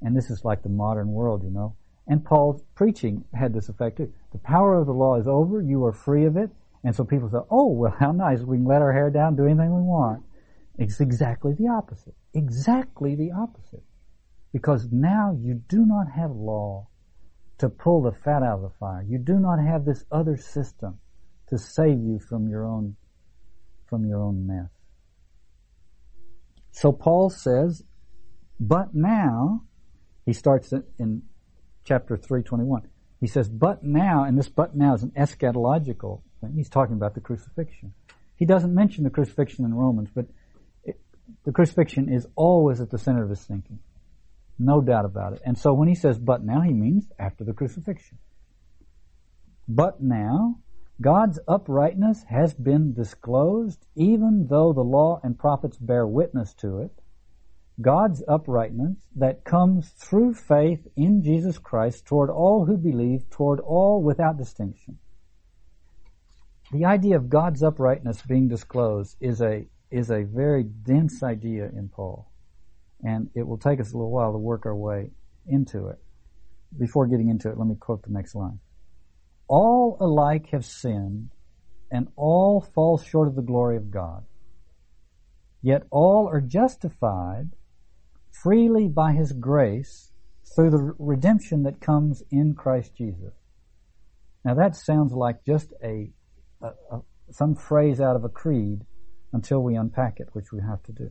And this is like the modern world, you know. And Paul's preaching had this effect too. The power of the law is over. You are free of it. And so people say, oh, well, how nice. We can let our hair down, do anything we want. It's exactly the opposite. Exactly the opposite. Because now you do not have law to pull the fat out of the fire. You do not have this other system to save you from your own mess. So Paul says, but now... He starts in chapter 3:21. He says, but now, and this but now is an eschatological thing. He's talking about the crucifixion. He doesn't mention the crucifixion in Romans, but the crucifixion is always at the center of his thinking. No doubt about it. And so when he says but now, he means after the crucifixion. But now, God's uprightness has been disclosed, even though the law and prophets bear witness to it. God's uprightness that comes through faith in Jesus Christ toward all who believe, toward all without distinction. The idea of God's uprightness being disclosed is a very dense idea in Paul, and it will take us a little while to work our way into it. Before getting into it, let me quote the next line. All alike have sinned and all fall short of the glory of God. Yet all are justified freely by His grace through the redemption that comes in Christ Jesus. Now that sounds like just some phrase out of a creed until we unpack it, which we have to do.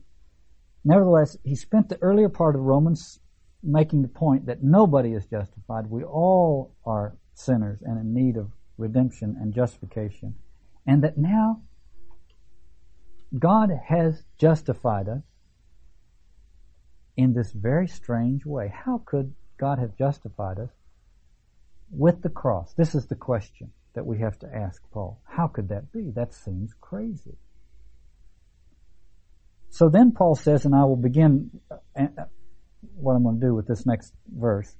Nevertheless, he spent the earlier part of Romans making the point that nobody is justified. We all are sinners and in need of redemption and justification. And that now God has justified us in this very strange way. How could God have justified us with the cross? This is the question that we have to ask Paul. How could that be? That seems crazy. So then Paul says, and I will begin what I'm going to do with this next verse.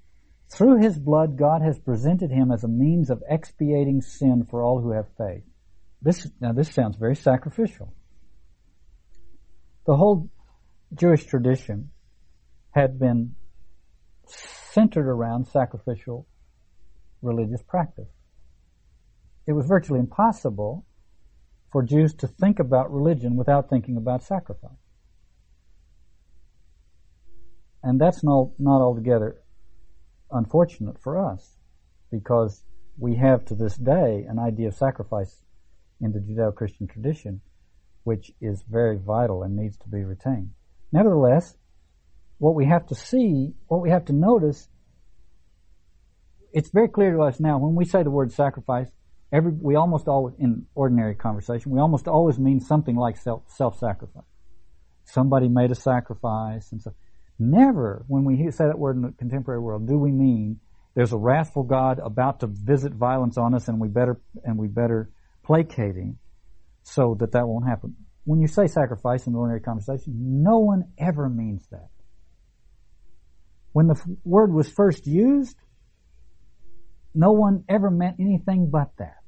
Through His blood, God has presented Him as a means of expiating sin for all who have faith. This sounds very sacrificial. The whole Jewish tradition had been centered around sacrificial religious practice. It was virtually impossible for Jews to think about religion without thinking about sacrifice. And that's not altogether unfortunate for us, because we have to this day an idea of sacrifice in the Judeo-Christian tradition which is very vital and needs to be retained. Nevertheless, what we have to see, what we have to notice, it's very clear to us now when we say the word sacrifice, we almost always, in ordinary conversation, we almost always mean something like self-sacrifice. Somebody made a sacrifice, and so never, when we say that word in the contemporary world, do we mean there's a wrathful God about to visit violence on us, and we better placate Him so that won't happen. When you say sacrifice in ordinary conversation, no one ever means that. When the word was first used, no one ever meant anything but that.